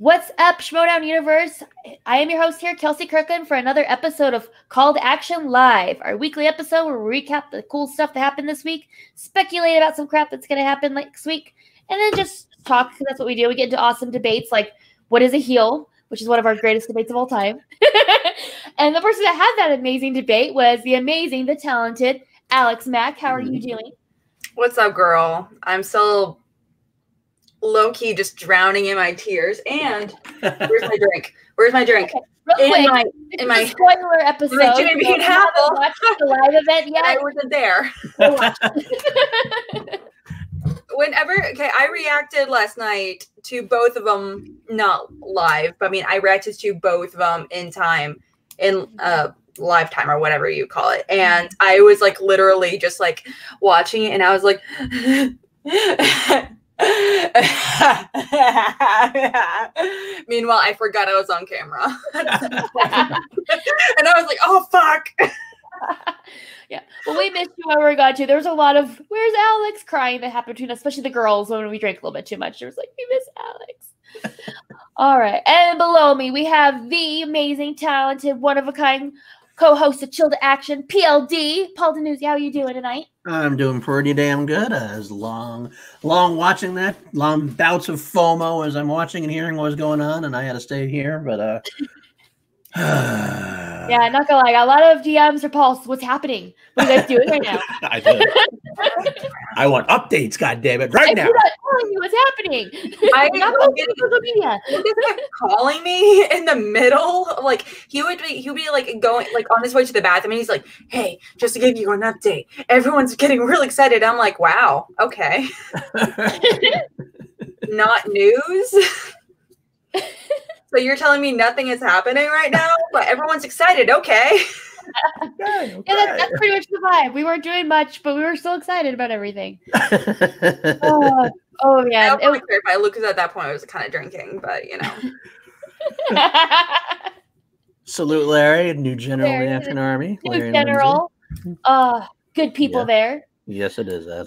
What's up, Schmodown Universe? I am your host here, Kelsey Kirkland, for another episode of Call to Action Live, our weekly episode where we recap the cool stuff that happened this week, speculate about some crap that's going to happen next week, and then just talk, because that's what we do. We get into awesome debates like, what is a heel? Which is one of our greatest debates of all time. And the person that had that amazing debate was the amazing, the talented Alex Mack. How are you doing? What's up, girl? I'm so low-key just drowning in my tears. And where's my drink? Where's my drink? Okay, real quick, in my spoiler episode. Like, did you haven't watched the live event yet? I wasn't there. I reacted last night to both of them, not live, but I mean, I reacted to both of them in time, in live time or whatever you call it. And I was like literally just like watching it, and I was like, meanwhile, I forgot I was on camera. And I was like, oh, fuck. Yeah. Well, we missed you when we got you. There was a lot of "where's Alex" crying that happened between us, especially the girls when we drank a little bit too much. It was like, we miss Alex. All right. And below me, we have the amazing, talented, one-of-a-kind co-host of Chill to Action, PLD. Paul DeNuzzi, how are you doing tonight? I'm doing pretty damn good. I was long watching that. Long bouts of FOMO as I'm watching and hearing what was going on, and I had to stay here, but yeah, not gonna lie, a lot of DMs are Paul, what's happening? What are you guys doing right now? I do. I want updates, goddammit, right now. I'm not telling you what's happening. He kept calling me in the middle. Like, he would be like going like on his way to the bathroom, and he's like, "Hey, just to give you an update, everyone's getting real excited." I'm like, "Wow, okay." Not news. So you're telling me nothing is happening right now, but everyone's excited. Okay. Okay. Yeah, that's pretty much the vibe. We weren't doing much, but we were still excited about everything. Oh yeah. I don't care if I look, because at that point I was kind of drinking, but you know. Salute Larry, new general in the Afghan Army. New general. Good people there. Yes, it is, Ed.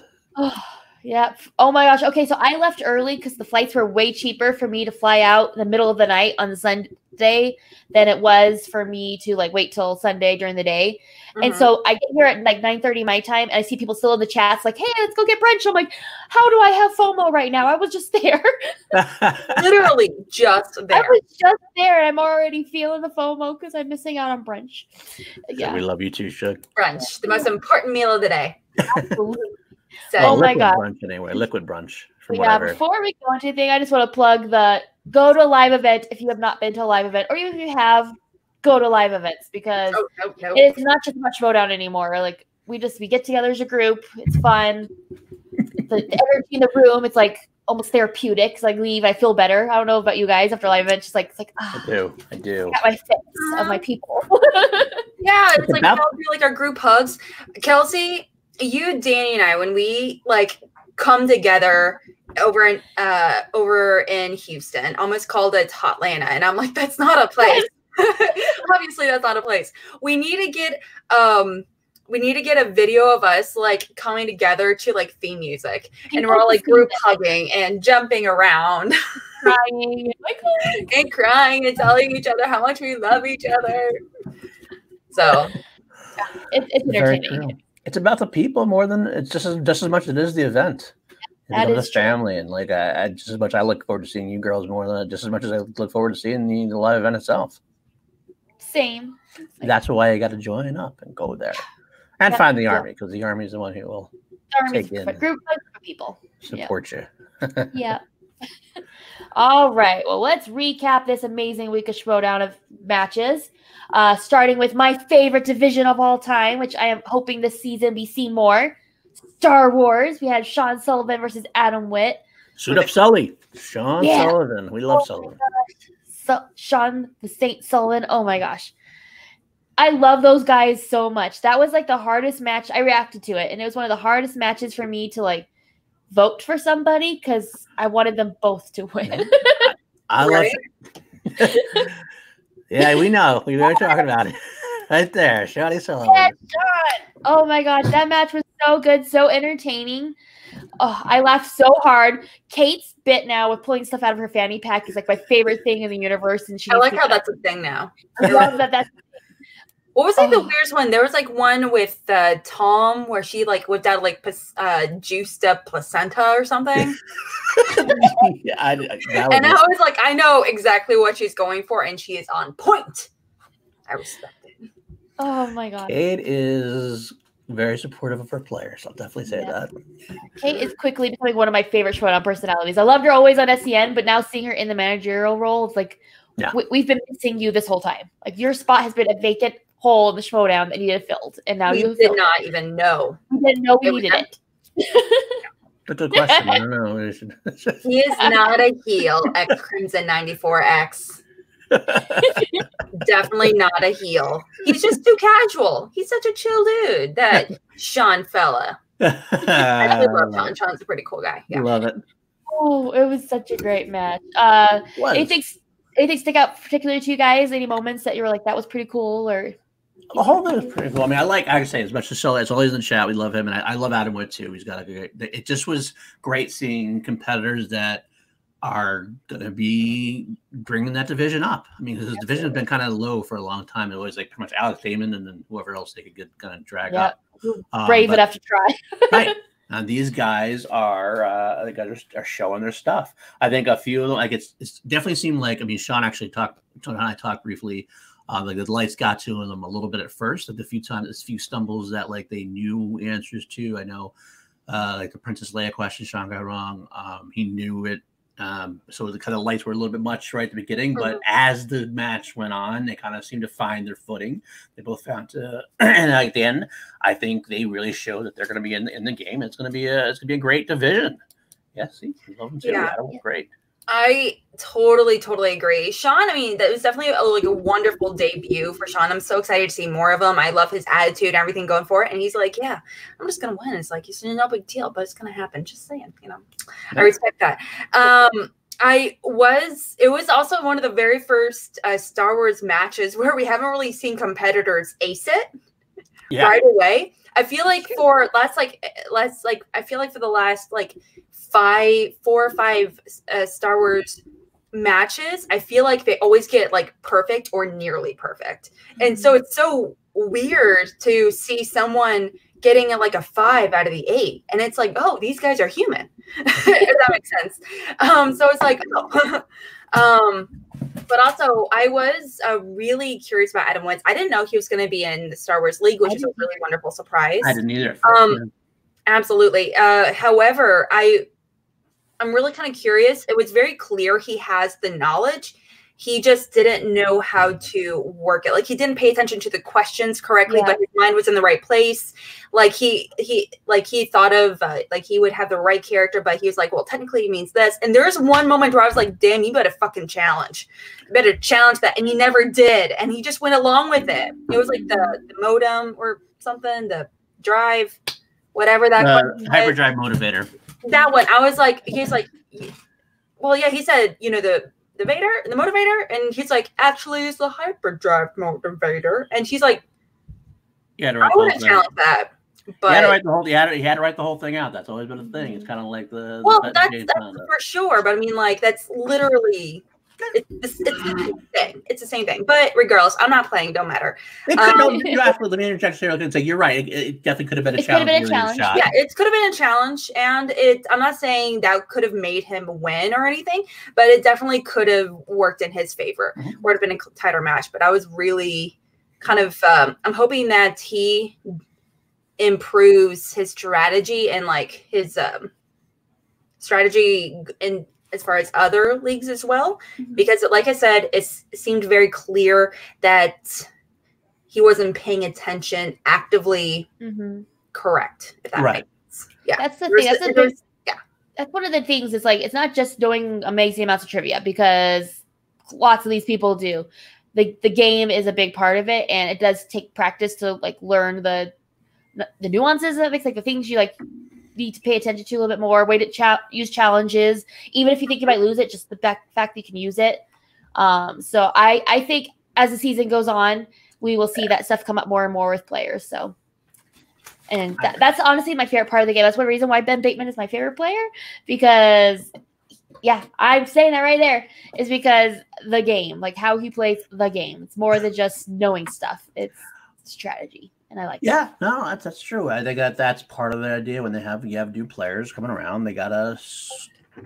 Yeah. Oh my gosh. Okay, so I left early because the flights were way cheaper for me to fly out in the middle of the night on Sunday than it was for me to like wait till Sunday during the day. And so I get here at like 9:30 my time, and I see people still in the chats like, "Hey, let's go get brunch." I'm like, "How do I have FOMO right now? I was just there." Literally just there. I was just there, and I'm already feeling the FOMO because I'm missing out on brunch. Yeah. We love you too, Shug. Brunch, the most important meal of the day. Absolutely. So, well, oh my God. Brunch anyway, liquid brunch. From whatever. Before we go into anything, I just want to plug the go to a live event if you have not been to a live event, or even if you have, go to live events, because it's not just much Schmodown anymore. Like, we get together as a group. It's fun. The energy in the room, it's like almost therapeutic. It's like, I feel better. I don't know about you guys after live events. Just like, it's like, oh, I do. I got my fix of my people. Yeah, it's like, we all do like our group hugs. Kelsey, you, Danny, and I, when we like come together over in Houston, almost called it Hotlanta, and I'm like, that's not a place. Obviously, that's not a place. We need to get a video of us like coming together to like theme music, and we're all like group hugging and jumping around, crying and telling each other how much we love each other. So yeah, it's entertaining. It's about the people more than it's just as much as it is the event. It's about the family, and like I just as much I look forward to seeing you girls more than just as much as I look forward to seeing the live event itself. Same. That's why I got to join up and go there, and find the Army, because the Army is the one who will take in group of people support you. Yeah. All right. Well, let's recap this amazing week of Schmodown of matches, starting with my favorite division of all time, which I am hoping this season we see more. Star Wars. We had Sean Sullivan versus Adam Witt. Suit up Sully. Sean Sullivan. We love Sullivan. Sean the Saint Sullivan. Oh, my gosh. I love those guys so much. That was like the hardest match. I reacted to it, and it was one of the hardest matches for me to like vote for somebody, because I wanted them both to win. I love it. Yeah, we know. We were talking about it. Right there. Shawty Sullivan. Oh my God. That match was so good, so entertaining. Oh, I laughed so hard. Kate's bit now with pulling stuff out of her fanny pack is like my favorite thing in the universe. And she, I like how that's a thing now. I love that. That's what was like the weirdest one? There was like one with Tom where she like whipped out like juiced up placenta or something. Yeah, I was like, I know exactly what she's going for, and she is on point. I respect it. Oh my god, Kate is very supportive of her players. I'll definitely say that. Kate is quickly becoming one of my favorite Showdown personalities. I loved her always on SEN, but now seeing her in the managerial role, it's like we've been missing you this whole time. Like your spot has been a vacant hole in the Schmodown that needed filled, and now you did not even know. We didn't know we needed it. That's a good question. I don't know. He is not a heel at Crimson 94X. Definitely not a heel. He's just too casual. He's such a chill dude. That Sean fella. I really love Sean. Sean's a pretty cool guy. Yeah. Love it. Oh, it was such a great match. Anything stick out particularly to you guys? Any moments that you were like, that was pretty cool? Or the whole thing is pretty cool. I mean, I say as much as so as always in the chat, we love him, and I love Adam Wood too. He's got a good. It just was great seeing competitors that are going to be bringing that division up. I mean, this division has been kind of low for a long time. It was like pretty much Alex Damon and then whoever else they could get kind of drag up. Brave enough to try. Right. And these guys are showing their stuff. I think a few of them, like it's definitely seemed like, I mean, Sean and I talked briefly, like the lights got to them a little bit at first, like the few times, there's few stumbles that like they knew answers to. I know like the Princess Leia question, Sean got wrong. He knew it. So the kind of lights were a little bit much right at the beginning, but as the match went on, they kind of seemed to find their footing. They both found, and at the end, I think they really showed that they're going to be in the game. It's going to be a great division. Yeah, see, love them too. Yeah, great. I totally agree, Sean. I mean, that was definitely a wonderful debut for Sean. I'm so excited to see more of him. I love his attitude and everything going for it. And he's like, "Yeah, I'm just gonna win." It's like it's no big deal, but it's gonna happen. Just saying, you know. Yeah. I respect that. It was also one of the very first Star Wars matches where we haven't really seen competitors ace it right away. I feel like for the last like four or five Star Wars matches, I feel like they always get like perfect or nearly perfect. And so it's so weird to see someone getting like a 5 out of the 8. And it's like, oh, these guys are human. If that makes sense. So it's like, oh. But also, I was really curious about Adam Woods. I didn't know he was going to be in the Star Wars League, which is a really wonderful surprise. I didn't either. Absolutely. However, I'm really kind of curious. It was very clear he has the knowledge. He just didn't know how to work it. Like he didn't pay attention to the questions correctly, but his mind was in the right place. Like he thought of like he would have the right character, but he was like, well, technically it means this. And there's one moment where I was like, damn, you better fucking challenge. You better challenge that. And he never did. And he just went along with it. It was like the modem or something, the drive, whatever that hyperdrive motivator. That one, I was like, he's like, well, yeah, he said, you know, the motivator, and he's like, actually, it's the hyperdrive motivator, and she's like, yeah, I wouldn't challenge that. But he had to write the whole, thing out. That's always been a thing. It's kind of like the that's for sure. But I mean, like that's literally. It's the same thing. It's the same thing. But regardless, I'm not playing. Don't matter. You absolutely let me interject here. And say you're right. It definitely could have been a challenge. It could have been a challenge. Yeah, it could have been a challenge, and I'm not saying that could have made him win or anything, but it definitely could have worked in his favor. Would have been a tighter match. But I was really kind of. I'm hoping that he improves his strategy and like his strategy and. As far as other leagues as well, because like I said, it seemed very clear that he wasn't paying attention actively correct. If that makes sense. Yeah. That's the thing. That's one of the things. It's like, it's not just doing amazing amounts of trivia because lots of these people do. The game is a big part of it. And it does take practice to like learn the nuances of it. Like the things you like, need to pay attention to a little bit more. Way to use challenges, even if you think you might lose it. Just the fact that you can use it. So I think as the season goes on, we will see that stuff come up more and more with players. So And that's honestly my favorite part of the game. That's one reason why Ben Bateman is my favorite player, because, yeah, I'm saying that right there, is because the game, like how he plays the game. It's more than just knowing stuff. It's strategy. And I like that. Yeah, no, that's true. I think that's part of the idea when you have new players coming around. They got to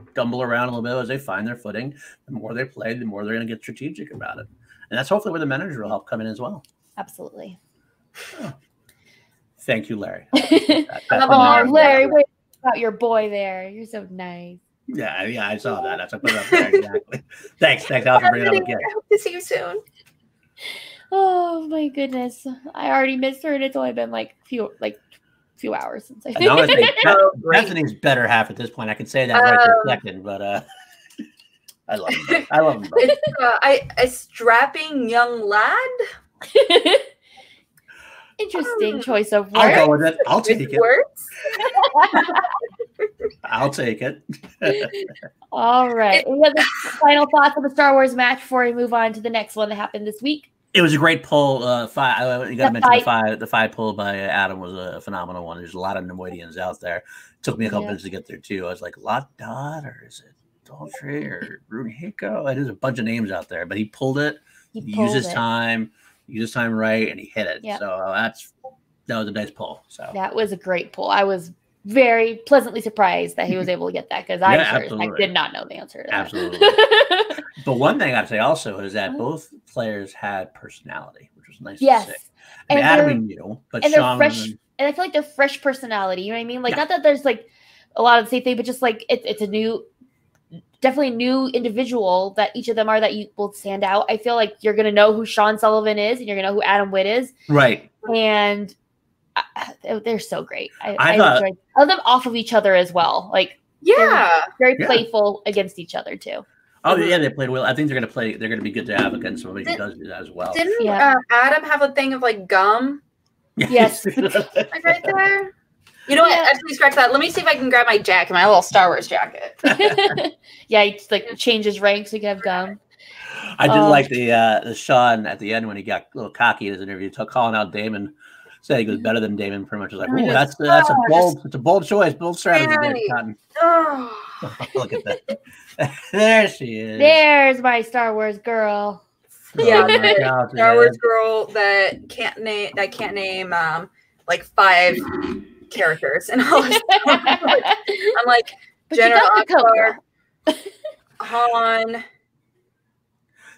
stumble around a little bit as they find their footing. The more they play, the more they're going to get strategic about it. And that's hopefully where the manager will help come in as well. Absolutely. Oh. Thank you, Larry. Larry, wait about your boy there. You're so nice. Yeah, I saw that. That's what I put it up there. Exactly. Thanks, Al, for bringing it up again. I hope to see you soon. Oh my goodness, I already missed her, and it's only been like few hours since I. Bethany's better half at this point. I can say that right for a second, but I love them. I love them both. A strapping young lad. Interesting choice of words. I'll go with it. I'll take it. Words? I'll take it. All right. Any other final thoughts on the Star Wars match before we move on to the next one that happened this week? It was a great poll. You got to mention the five poll by Adam was a phenomenal one. There's a lot of Nemoidians out there. It took me a couple minutes to get there too. I was like, Lot Dodd, or is it Daltrey or Brunhico? There's a bunch of names out there, but he pulled it. He used his time right, and he hit it. Yep. So that was a nice poll. So that was a great poll. I was very pleasantly surprised that he was able to get that, because I did not know the answer to that. Absolutely. But one thing I gotta say also is that both players had personality, which was nice to see. I mean, Adam knew, but Sean, they're fresh, and I feel like they're fresh personality. You know what I mean? Like not that there's like a lot of the same thing, but just like it's a new. Definitely a new individual that each of them are that you will stand out. I feel like you're going to know who Sean Sullivan is, and you're going to know who Adam Witt is. Right. And they're so great. I love them off of each other as well. Like, yeah, very playful against each other too. Oh yeah, they played well. I think they're going to be good to have against somebody who does do that as well. Didn't Adam have a thing of like gum? Yes. Like right there. You know what? Actually, scratch that. Let me see if I can grab my jacket, my little Star Wars jacket. Yeah, he just, like, changes ranks. So he can have gum. I did like the Sean at the end when he got a little cocky in his interview, calling out Damon, said he was better than Damon. Pretty much was like, "Oh, that's a bold choice, bold strategy." Oh. Look at that. There she is. There's my Star Wars girl. Yeah, Star Wars girl that can't name like five characters and all this stuff. I'm like General Akbar, Han.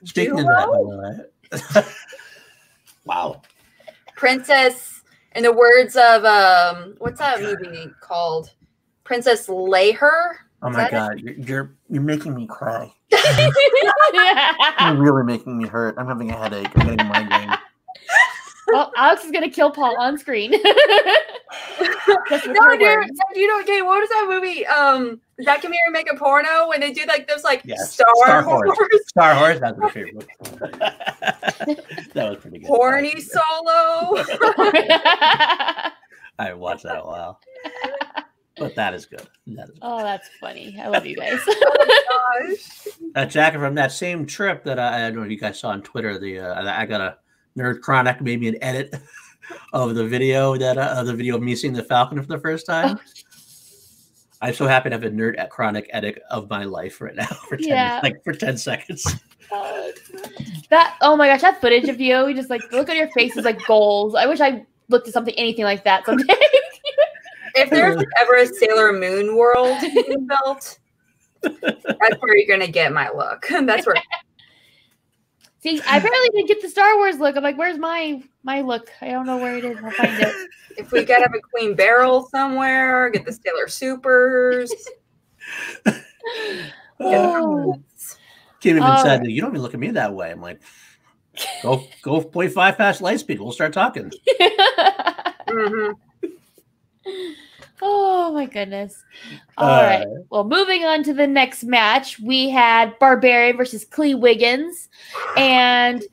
Speaking of that, wow, Princess. In the words of what's that movie called? Princess Leia. Oh my God, you're making me cry. You're really making me hurt. I'm having a headache. I'm getting migraine. Well, Alex is gonna kill Paul on screen. Okay, what was that movie? That Can Marry Make a Porno, when they do like those like Star Horse. Star Horse, that's my favorite. That was pretty good. Horny Solo. I watched that a while. But that is good. Oh, that's funny. I love you guys. Oh my gosh. Jackie, from that same trip that I don't know if you guys saw on Twitter, I got a Nerd Chronic made me an edit of the video of me seeing the Falcon for the first time. Oh. I'm so happy to have a Nerd Chronic edit of my life right now for 10 seconds. Oh my gosh, that footage of you just like the look on your face is like goals. I wish I looked at anything like that someday. If there's ever a Sailor Moon world built, that's where you're gonna get my look. That's where. See, I barely didn't get the Star Wars look. I'm like, where's my look? I don't know where it is. I'll find it. If we gotta have a Queen Beryl somewhere, get the Sailor Supers. Kim even said, "You don't even look at me that way." I'm like, go 0.5 past light speed. We'll start talking. Oh my goodness. All right. Well, moving on to the next match, we had Barbarian versus Klee Wiggins. And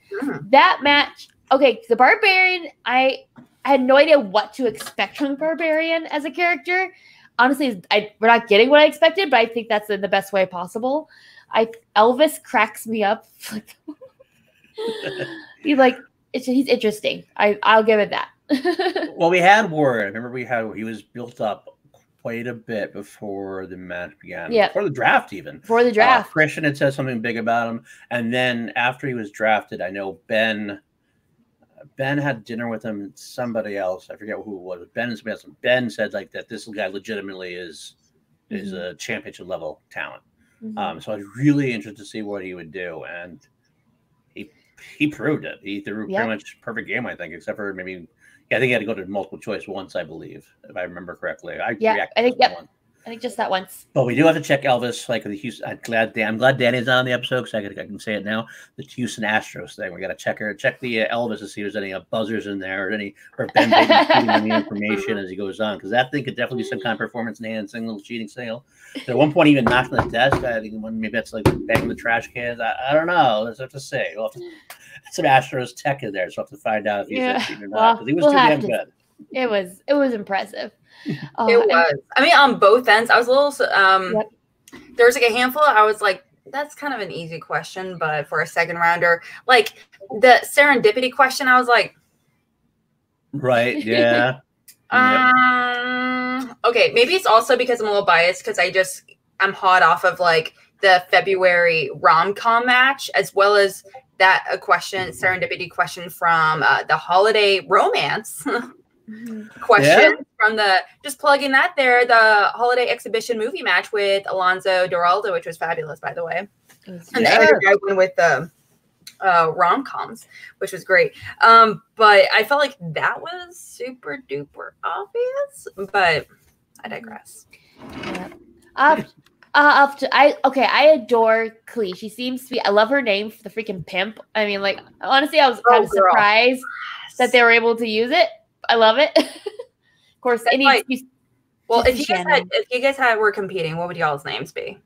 that match, the Barbarian, I had no idea what to expect from Barbarian as a character. Honestly, we're not getting what I expected, but I think that's in the best way possible. Elvis cracks me up. He's interesting. I'll give it that. Well, we had Ward. I remember he was built up quite a bit before the match began. Yeah. Before the draft, even. Before the draft. Christian had said something big about him. And then after he was drafted, I know Ben had dinner with him and somebody else. I forget who it was. Ben and somebody else. And Ben said like that this guy legitimately is a championship level talent. Mm-hmm. So I was really interested to see what he would do. And he proved it. He threw pretty much perfect game, I think, except for maybe I think he had to go to multiple choice once, I believe, if I remember correctly. I think just that once. But we do have to check Elvis, like the Houston. I'm glad Danny's not on the episode because I can say it now. The Houston Astros thing. We got to check the Elvis to see if there's any buzzers in there or Ben feeding him the information as he goes on, because that thing could definitely be some kind of performance enhancing little cheating sale. So at one point, even knocked on the desk. I think maybe that's like banging the trash cans. I don't know. Let's have to say. We'll have to, some Astros tech in there, so we'll have to find out if he's cheating or not. Because he was too damn good. It was impressive. It was. I mean, on both ends, I was a little. There was like a handful. I was like, that's kind of an easy question, but for a second rounder, like the serendipity question, I was like, right, yeah. Okay, maybe it's also because I'm a little biased because I'm hot off of like the February rom-com match as well as that serendipity question from the holiday romance. From the just plugging that there, the holiday exhibition movie match with Alonso Duralda, which was fabulous, by the way. And the other guy went with the rom-coms, which was great. But I felt like that was super duper obvious, but I digress. Yeah. I adore Klee. She seems to be, I love her name for the freaking pimp. I mean, like, honestly, I was kind of surprised that they were able to use it. I love it. Of course, any excuse. Well, if you guys were competing, what would y'all's names be?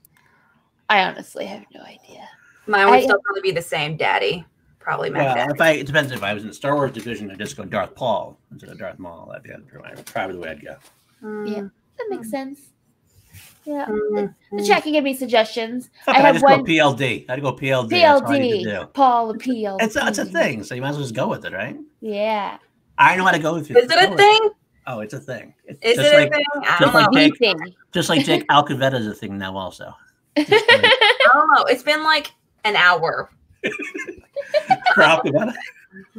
I honestly have no idea. Mine would still probably be the same, Daddy. Probably my dad. It depends. If I was in the Star Wars division, I'd just go Darth Paul instead of Darth Maul. That'd be probably the way I'd go. Yeah, that makes sense. Yeah, the chat can give me suggestions. I'd go PLD. I'd go PLD. PLD. Paul PLD. It's a thing, so you might as well just go with it, right? Yeah. I know how to go with you. Is it a thing? Oh, it's a thing. Just like Jake Alcavetta is a thing now also. Oh, it's been like an hour. Alcavetta.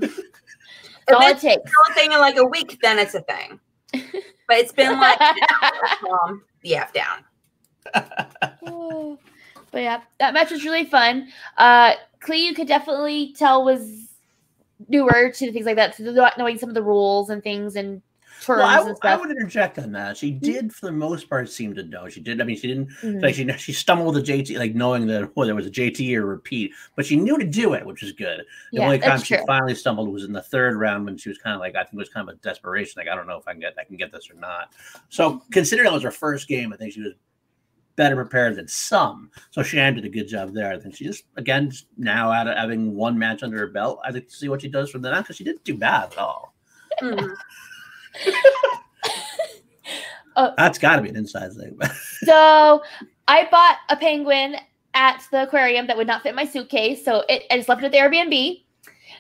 It's a thing in like a week, then it's a thing. But it's been like the F down. But yeah, that match was really fun. Klee, you could definitely tell was newer to things like that, so not knowing some of the rules and things and terms and stuff. I would interject on that. She did, for the most part, seem to know. She did. I mean, she didn't. Like she stumbled the JT, like knowing that there was a JT or repeat, but she knew to do it, which is good. The only time she finally stumbled was in the third round when she was kind of like, I think it was kind of a desperation. Like, I don't know if I can get this or not. So considering it was her first game, I think she was better prepared than some. So Shan did a good job there. I think she just, again, now out of having one match under her belt, I'd like to see what she does from then on because she didn't do bad at all. That's got to be an inside thing. So I bought a penguin at the aquarium that would not fit my suitcase. So I just left it at the Airbnb.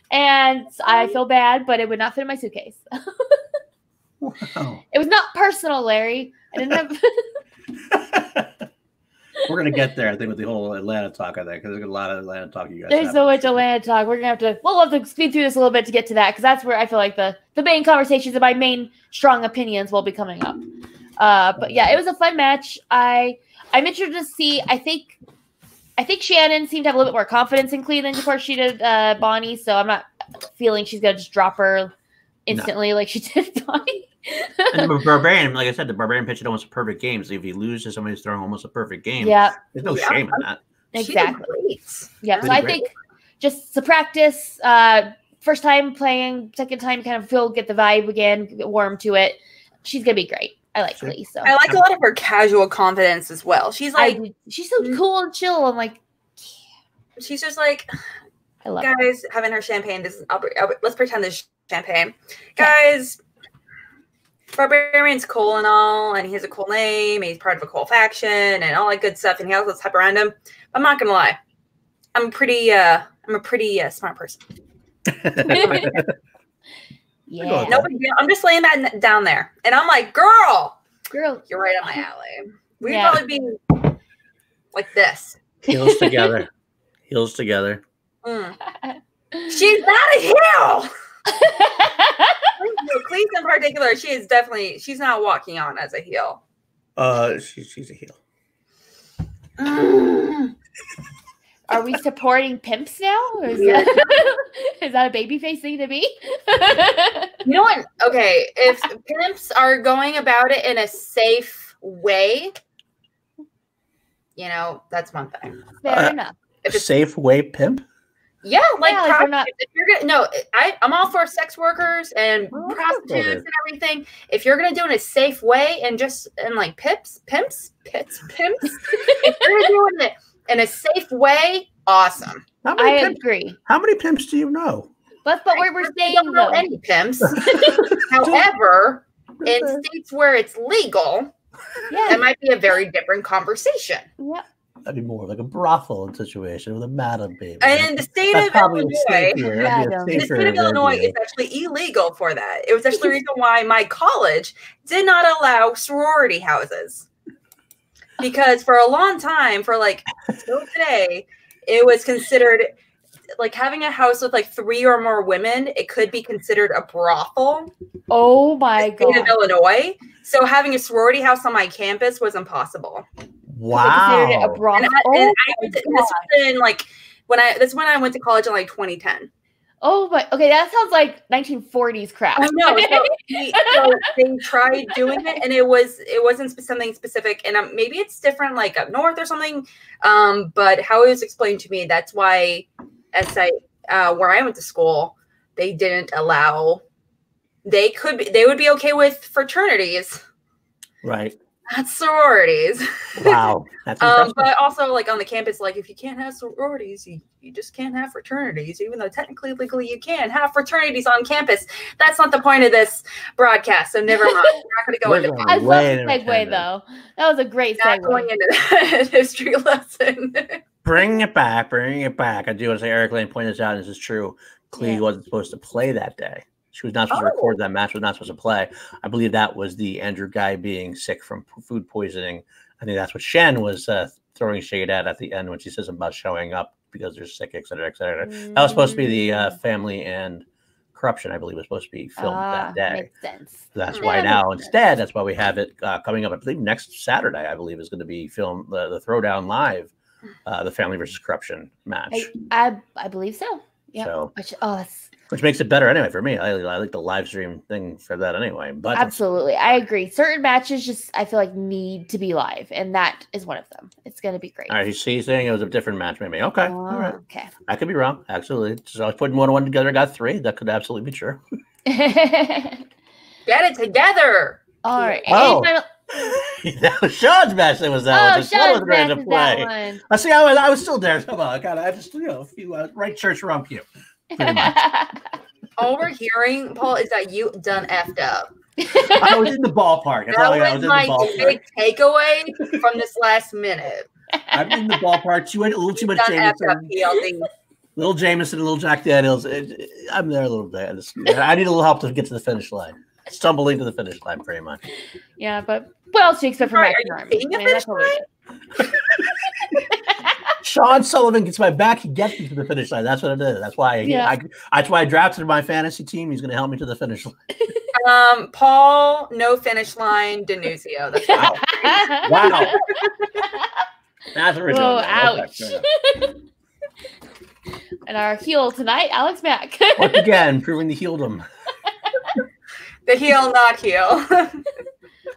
And I feel bad, but it would not fit in my suitcase. Wow. It was not personal, Larry. I didn't have... We're gonna get there, I think, with the whole Atlanta talk. I think because there's a lot of Atlanta talk. You guys, there's so much Atlanta talk. We'll have to speed through this a little bit to get to that because that's where I feel like the main conversations and my main strong opinions will be coming up. But yeah, it was a fun match. I'm interested to see. I think Shannon seemed to have a little bit more confidence in Klee than of course she did Bonnie. So I'm not feeling she's gonna just drop her instantly like she did Bonnie. And the Barbarian, like I said, the Barbarian pitched almost a perfect game. So if you lose to somebody who's throwing almost a perfect game, there's no shame in that. Exactly. Yeah. So I think just to practice, first time playing, second time kind of get the vibe again, get warm to it. She's gonna be great. I like Klee. So I like a lot of her casual confidence as well. She's like she's so cool and chill. I'm like, yeah. She's just like, I love guys her. Having her champagne. Let's pretend this champagne, guys. Barbarian's cool and all, and he has a cool name, and he's part of a cool faction, and all that good stuff, and he has all this hype around him. I'm not gonna lie, I'm a pretty smart person. Yeah. I'm just laying that down there. And I'm like, girl, you're right on my alley. We'd probably be like this. Heels together. Heels together. Mm. She's not a heel. Cleese in particular, she is definitely, she's not walking on as a heel. She's a heel. Mm. Are we supporting pimps now? Or is that a babyface thing to be? You know what? Okay, if pimps are going about it in a safe way, you know, that's one thing. Fair enough. If it's safe way pimp? Yeah, like prostitutes. If you're gonna, I'm all for sex workers and prostitutes and everything. If you're gonna do it in a safe way and just like pimps, if you're doing it in a safe way, awesome. I agree. How many pimps do you know? That's what we're saying. I don't know any pimps. However, in states where it's legal, that might be a very different conversation. Yep. That'd be more like a brothel situation with a madam baby. And in the state of Illinois, it's actually illegal for that. It was actually the reason why my college did not allow sorority houses. Because for a long time, for like till today, it was considered like having a house with like 3 or more women, it could be considered a brothel. Oh my God. In Illinois. So having a sorority house on my campus was impossible. Wow. It a brothel. This was when I went to college in like 2010. Oh, but okay, that sounds like 1940s crap. I know. So they tried doing it, and it wasn't something specific, and maybe it's different, like up north or something. But how it was explained to me, that's why, where I went to school, they didn't allow. They would be okay with fraternities, right? Not sororities. Wow. That's but also, like, on the campus, like, if you can't have sororities, you just can't have fraternities, even though technically, legally, you can have fraternities on campus. That's not the point of this broadcast, so never mind. We're not going to go into that. I love the segue, though. That was a great segue. Not going into that history lesson. Bring it back. Bring it back. I do want to say Eric Lane pointed this out, and this is true. Clee wasn't supposed to play that day. She was not supposed to record that match. Was not supposed to play. I believe that was the Andrew Guy being sick from food poisoning. I think that's what Shen was throwing shade at the end when she says about showing up because they're sick, et cetera, et cetera. Mm. That was supposed to be the family and corruption, I believe, was supposed to be filmed that day. Makes sense. That's why now instead, that's why we have it coming up. I believe next Saturday, I believe, is going to be filmed the Throwdown Live, the family versus corruption match. I believe so. Yeah. So. Which makes it better anyway for me. I like the live stream thing for that anyway. But absolutely, I agree. Certain matches just I feel like need to be live, and that is one of them. It's going to be great. All right, he's saying it was a different match, maybe. Okay, all right. Okay, I could be wrong. Absolutely. So I was putting 1 and 1 together, got 3. That could absolutely be true. Get it together. All right. Oh. That was Sean's match. That was that. Sean's match was that one. I see. I was still there. Come on, God. I just a few right church around you. All we're hearing, Paul, is that you done effed up. I was in the ballpark. That was my big takeaway from this last minute. I'm in the ballpark. She went a little too much Jameson. Little Jameson, little Jack Daniels. I'm there a little bit. I need a little help to get to the finish line. Stumbling to the finish line, pretty much. Yeah, but what else do you expect from my army? Sean Sullivan gets my back. He gets me to the finish line. That's what it is. That's why. That's why I drafted my fantasy team. He's going to help me to the finish line. Paul, no finish line. Denuncio. That's wow. That's original. Oh, ouch. And our heel tonight, Alex Mack. Once again, proving the heeldom. The heel, not heel.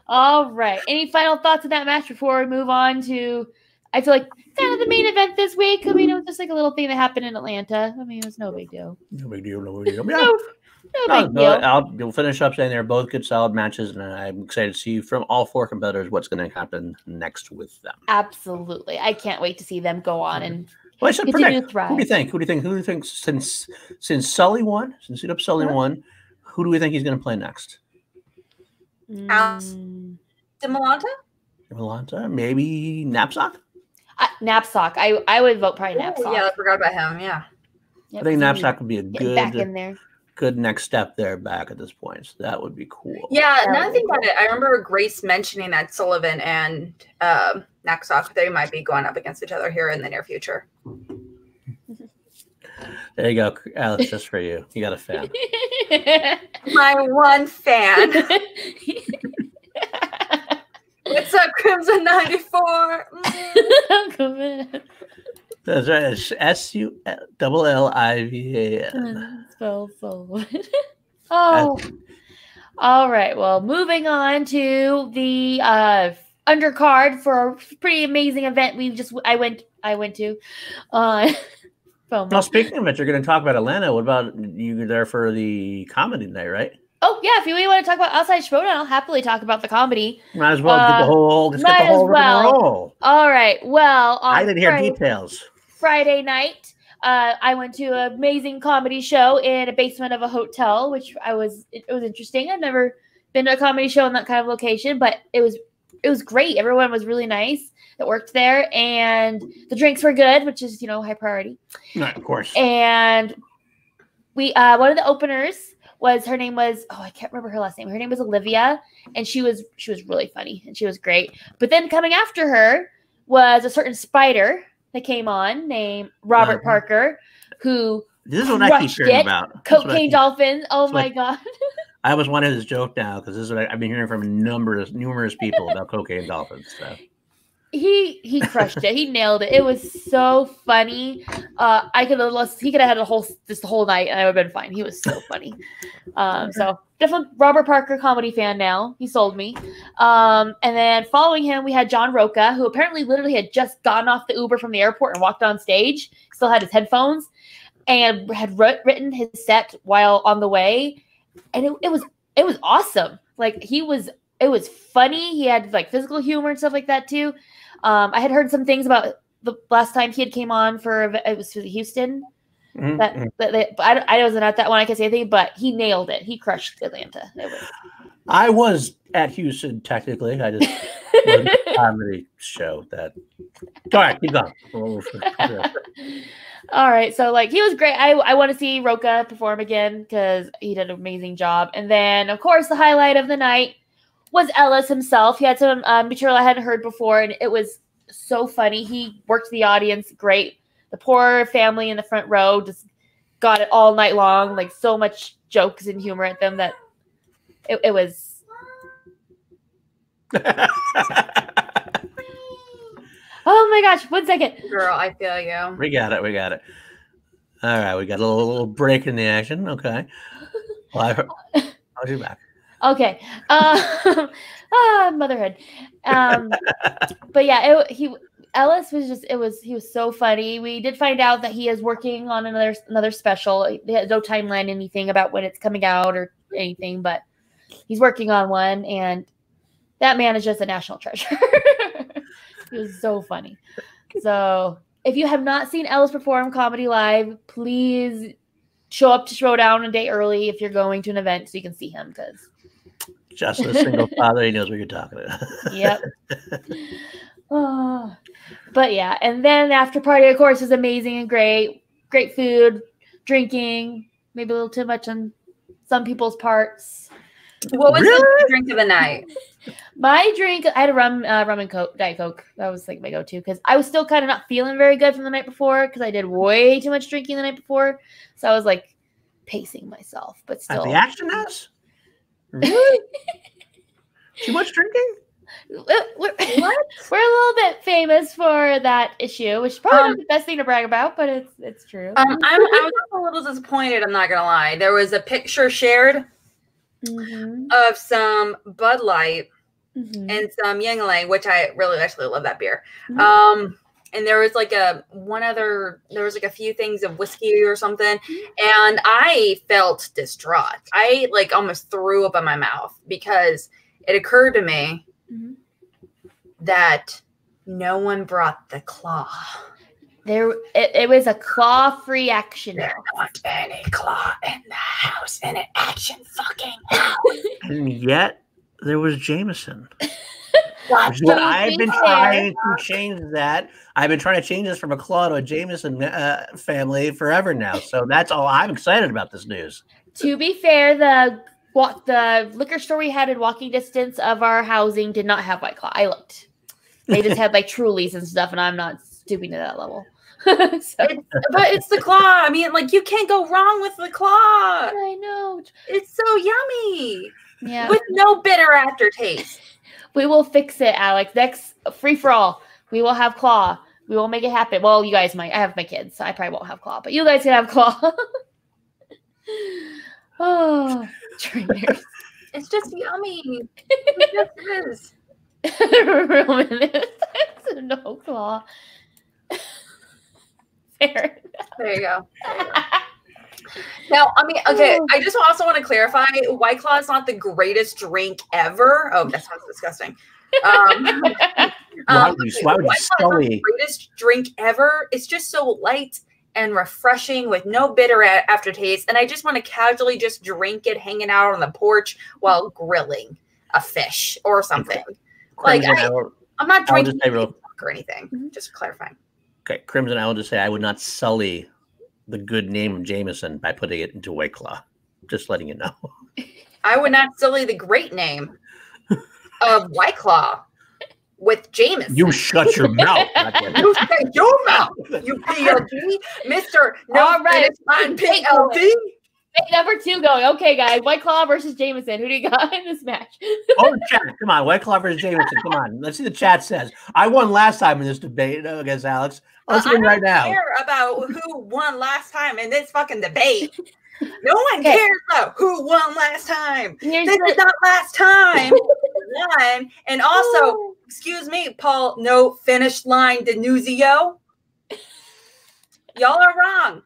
All right. Any final thoughts on that match before we move on to? I feel like kind of the main event this week. I mean, it was just like a little thing that happened in Atlanta. I mean, it was no big deal. No big deal. No big deal. Yeah. No big deal. We'll finish up saying they're both good, solid matches, and I'm excited to see from all 4 competitors what's going to happen next with them. Absolutely, I can't wait to see them go on and. Well, I should predict. Who do you think? Who do you think? Who do you think? Since Sully won, since Udoh Sully won, who do we think he's going to play next? Alex Milanta. Milanta, maybe Knapsack. Knapsack. I would vote probably Knapsack. Yeah, I forgot about him. Yeah. I think Knapsack would be a good back in there. good next step there back at this point. So that would be cool. Yeah, now I think about it, I remember Grace mentioning that Sullivan and Naxos, they might be going up against each other here in the near future. There you go, Alex, just for you. You got a fan. My one fan. What's up, Crimson 94? That's right. It's SULLIVAN. Oh. All right. Well, moving on to the undercard for a pretty amazing event I went to. Now, speaking of it, you're going to talk about Atlanta. What about you were there for the comedy night, right? Oh, yeah. If you really want to talk about Outside Shimoda, I'll happily talk about the comedy. Might as well get the whole roll. All right. Well, I didn't hear details. Friday night, I went to an amazing comedy show in a basement of a hotel, which it was interesting. I've never been to a comedy show in that kind of location, but it was great. Everyone was really nice that worked there, and the drinks were good, which is, you know, high priority. Right, of course. And we one of the openers was, her name was, oh, I can't remember her last name. Her name was Olivia, and she was really funny, and she was great. But then coming after her was a certain spider that came on named Robert Parker, who this is what I keep hearing about. Cocaine Dolphins. Oh, my God. I always wanted this joke now because this is what I've been hearing from numerous people about Cocaine Dolphins. So. He crushed it. He nailed it. It was so funny. He could have had this whole night, and I would have been fine. He was so funny. So definitely Robert Parker, comedy fan now. He sold me. And then following him, we had John Roca, who apparently literally had just gotten off the Uber from the airport and walked on stage. Still had his headphones and had written his set while on the way. And it was awesome. Like it was funny. He had like physical humor and stuff like that too. I had heard some things about the last time he had came on for, it was for the Houston. I wasn't at that one. I can't say anything, but he nailed it. He crushed Atlanta. I was at Houston technically. I just was a comedy show that. All right, keep going. All right, so like he was great. I want to see Roca perform again because he did an amazing job. And then of course the highlight of the night was Ellis himself. He had some material I hadn't heard before, and it was so funny. He worked the audience great. The poor family in the front row just got it all night long. Like so much jokes and humor at them that it was. Oh my gosh, 1 second. Girl, I feel you. We got it. All right, we got a little break in the action. Okay. Well, I'll be back. Okay. Motherhood. But yeah, Ellis was so funny. We did find out that he is working on another special. They had no timeline, anything about when it's coming out or anything, but he's working on one, and that man is just a national treasure. It was so funny. So if you have not seen Ellis perform comedy live, please show up to Showdown a day early if you're going to an event so you can see him. Because just a single father, he knows what you're talking about. Yep. Oh. But yeah, and then the after party, of course, was amazing and great. Great food, drinking, maybe a little too much on some people's parts. What was the drink of the night? My drink, I had a rum and Coke, Diet Coke. That was like my go-to because I was still kind of not feeling very good from the night before because I did way too much drinking the night before. So I was like pacing myself, but still. At the Action House? Really? Too much drinking? What? We're a little bit famous for that issue, which is probably not the best thing to brag about, but it's true. I was a little disappointed, I'm not going to lie. There was a picture shared of some Bud Light and some Yingling, which I really actually love that beer. And there was like a few things of whiskey or something. And I felt distraught. I like almost threw up in my mouth because it occurred to me that no one brought the claw. It was a claw-free action. There aren't any claw in the house in an action fucking house. And yet there was Jameson. I've been trying to change this from a claw to a Jameson family forever now. So that's all I'm excited about this news. To be fair, the liquor store we had in walking distance of our housing did not have White Claw. I looked. They just had like Trulies and stuff, and I'm not stooping to that level. But it's the claw. I mean, like, you can't go wrong with the claw. I know. It's so yummy. Yeah. With no bitter aftertaste. We will fix it, Alex. Next free-for-all, we will have claw. We will make it happen. Well, you guys might. I have my kids, so I probably won't have claw. But you guys can have claw. Oh, trainers. It's just yummy. It just is. No claw. Fair enough. There you go. Now, I mean, okay, I just also want to clarify, White Claw is not the greatest drink ever. Oh, that sounds disgusting. White Claw is not the greatest drink ever. It's just so light and refreshing with no bitter aftertaste. And I just want to casually just drink it hanging out on the porch while grilling a fish or something. Like, I'm not drinking or anything. Just clarifying. Okay, Crimson, I will just say I would not sully the good name of Jameson by putting it into White Claw. Just letting you know. I would not sully the great name of White Claw with Jameson. You shut your mouth. You shut your mouth. You PLD, Mr. All right. PLD. Number two going. Okay, guys. White Claw versus Jameson. Who do you got in this match? Oh, chat. Come on. White Claw versus Jameson. Come on. Let's see the chat says. I won last time in this debate against Alex. Let's win right now. I don't care about who won last time in this fucking debate. No one cares about who won last time. This is not last time. One. And also, excuse me, Paul, no finish line Denuzio. Y'all are wrong.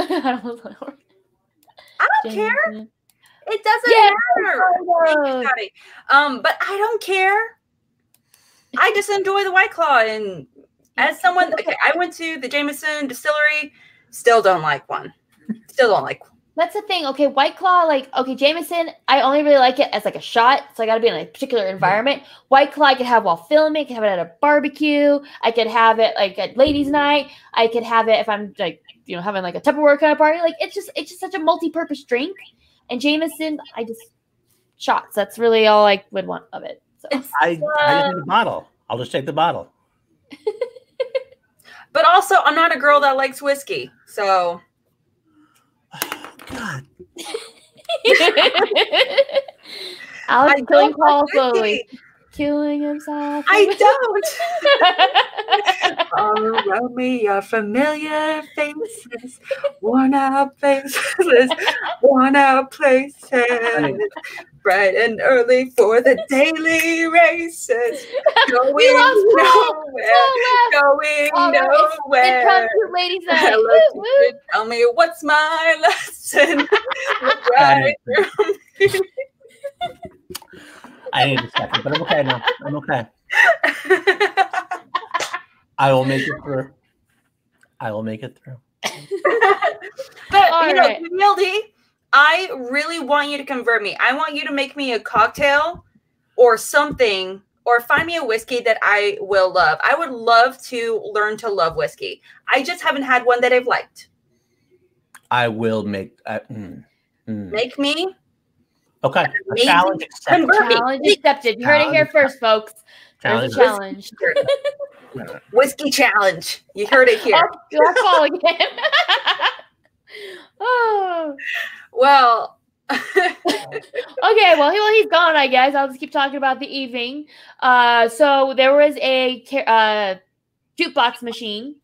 I don't care. It doesn't matter. But I don't care. I just enjoy the White Claw. And as someone, okay, I went to the Jameson Distillery. Still don't like one. Still don't like one. That's the thing. Okay, White Claw, like, okay, Jameson, I only really like it as like a shot. So I got to be in a particular environment. White Claw I could have while filming. I could have it at a barbecue. I could have it like at ladies' night. I could have it if I'm like, you know, having like a Tupperware kind of party. Like, it's just such a multi-purpose drink. And Jameson, I just shots. That's really all I would want of it. So. I just need a bottle. I'll just take the bottle. But also, I'm not a girl that likes whiskey. So... God. Alex killing Paul slowly. Killing himself. I don't. All around me are familiar faces, worn out places, bright and early for the daily races. Going nowhere. Come to ladies' night. Woo, woo. Tell me what's my lesson. Right. I need a second, but I'm okay now. I'm okay. I will make it through. I will make it through. But, all you right. know, PLD, I really want you to convert me. I want you to make me a cocktail or something, or find me a whiskey that I will love. I would love to learn to love whiskey. I just haven't had one that I've liked. I will make... Make me... Okay. Challenge accepted. You heard it here first, folks. Challenge. Challenge. Whiskey challenge. You heard it here. You're calling again. Oh. Well. Okay. Well, he's gone, I guess. I'll just keep talking about the evening. So there was a jukebox machine.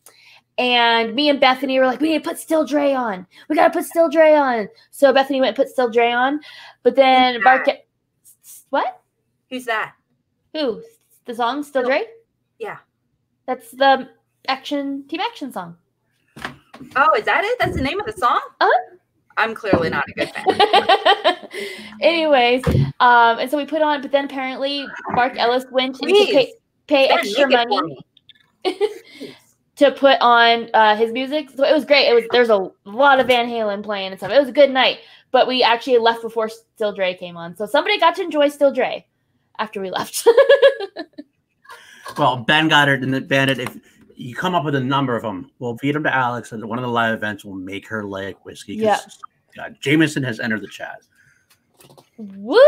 And me and Bethany were like, we need to put Still Dre on. We got to put Still Dre on. So Bethany went and put Still Dre on. But then Bart kept, what? Who's that? Who? The song Still Dre? Yeah. That's the team action song. Oh, is that it? That's the name of the song? Uh-huh. I'm clearly not a good fan. Anyways, and so we put on, but then apparently Mark Ellis went and pay extra money. To put on his music. So it was great. There's a lot of Van Halen playing and stuff. It was a good night. But we actually left before Still Dre came on. So somebody got to enjoy Still Dre after we left. Well, Ben Goddard and the Bandit, if you come up with a number of them, we'll feed them to Alex at one of the live events. We'll make her like whiskey. Yeah. Jameson has entered the chat. Woo!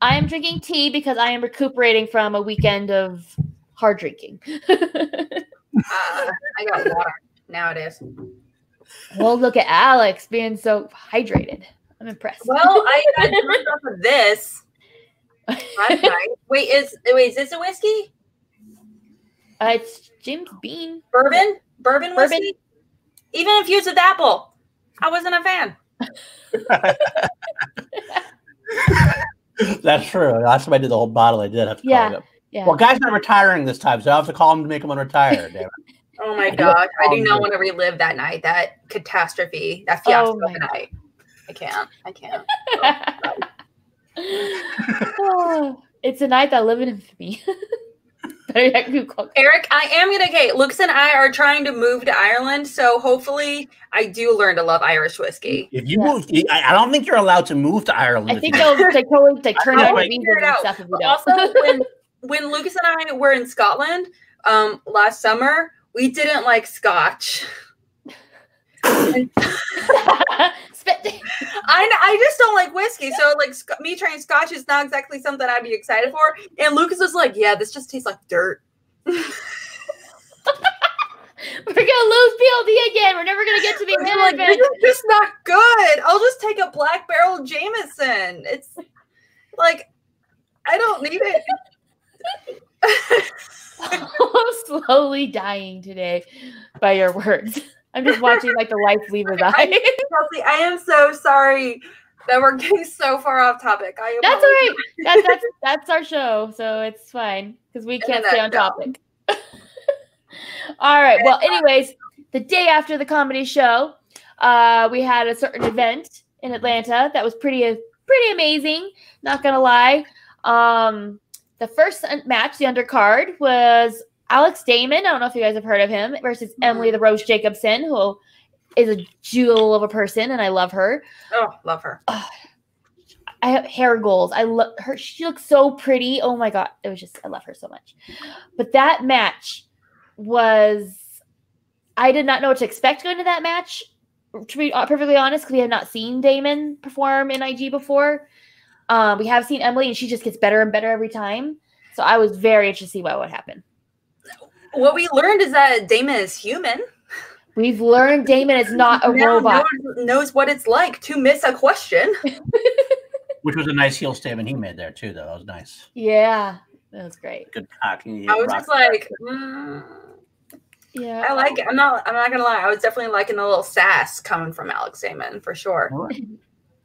I am drinking tea because I am recuperating from a weekend of hard drinking. I got water nowadays. Well, look at Alex being so hydrated. I'm impressed. Well, I drink off of this. Wait, is this a whiskey? It's Jim's Beam. Bourbon whiskey? Even infused with apple. I wasn't a fan. That's true. Last time I did the whole bottle, I did have to call him. Yeah. Well, Guy's not retiring this time, so I'll have to call him to make him unretire. Damn it. Oh my gosh. I do not want to relive that night, that catastrophe, that fiasco night. I can't. Oh, it's a night that lived in me. Eric, Lucas and I are trying to move to Ireland, so hopefully I do learn to love Irish whiskey. If you move, I don't think you're allowed to move to Ireland. I think they'll totally turn out visas and stuff. If you don't. Also, when Lucas and I were in Scotland last summer, we didn't like scotch. I just don't like whiskey, so like me trying scotch is not exactly something I'd be excited for. And Lucas was like, "Yeah, this just tastes like dirt." We're gonna lose PLD again. We're never gonna get to the end of it. This is not good. I'll just take a black barrel Jameson. It's like I don't need it. I'm slowly dying today by your words. I'm just watching like the lights leave his eyes. Kelsey, I am so sorry that we're getting so far off topic. That's all right. That's our show, so it's fine because we can't stay on topic. All right. Well, anyways, the day after the comedy show, we had a certain event in Atlanta that was pretty amazing. Not gonna lie. The first match, the undercard, was Alex Damon, I don't know if you guys have heard of him, versus Emily the Rose Jacobson, who is a jewel of a person, and I love her. Oh, love her. Oh, I have hair goals. I love her. She looks so pretty. Oh, my God. It was just, I love her so much. But that match was, I did not know what to expect going to that match, to be perfectly honest, because we have not seen Damon perform in IG before. We have seen Emily, and she just gets better and better every time. So I was very interested to see what would happen. What we learned is that Damon is human. We've learned Damon is not a robot. No one knows what it's like to miss a question. Which was a nice heel statement he made there, too, though. That was nice. Yeah, that was great. Good talking. I was just like, yeah. I like it. I'm not going to lie. I was definitely liking the little sass coming from Alex Damon, for sure. Right.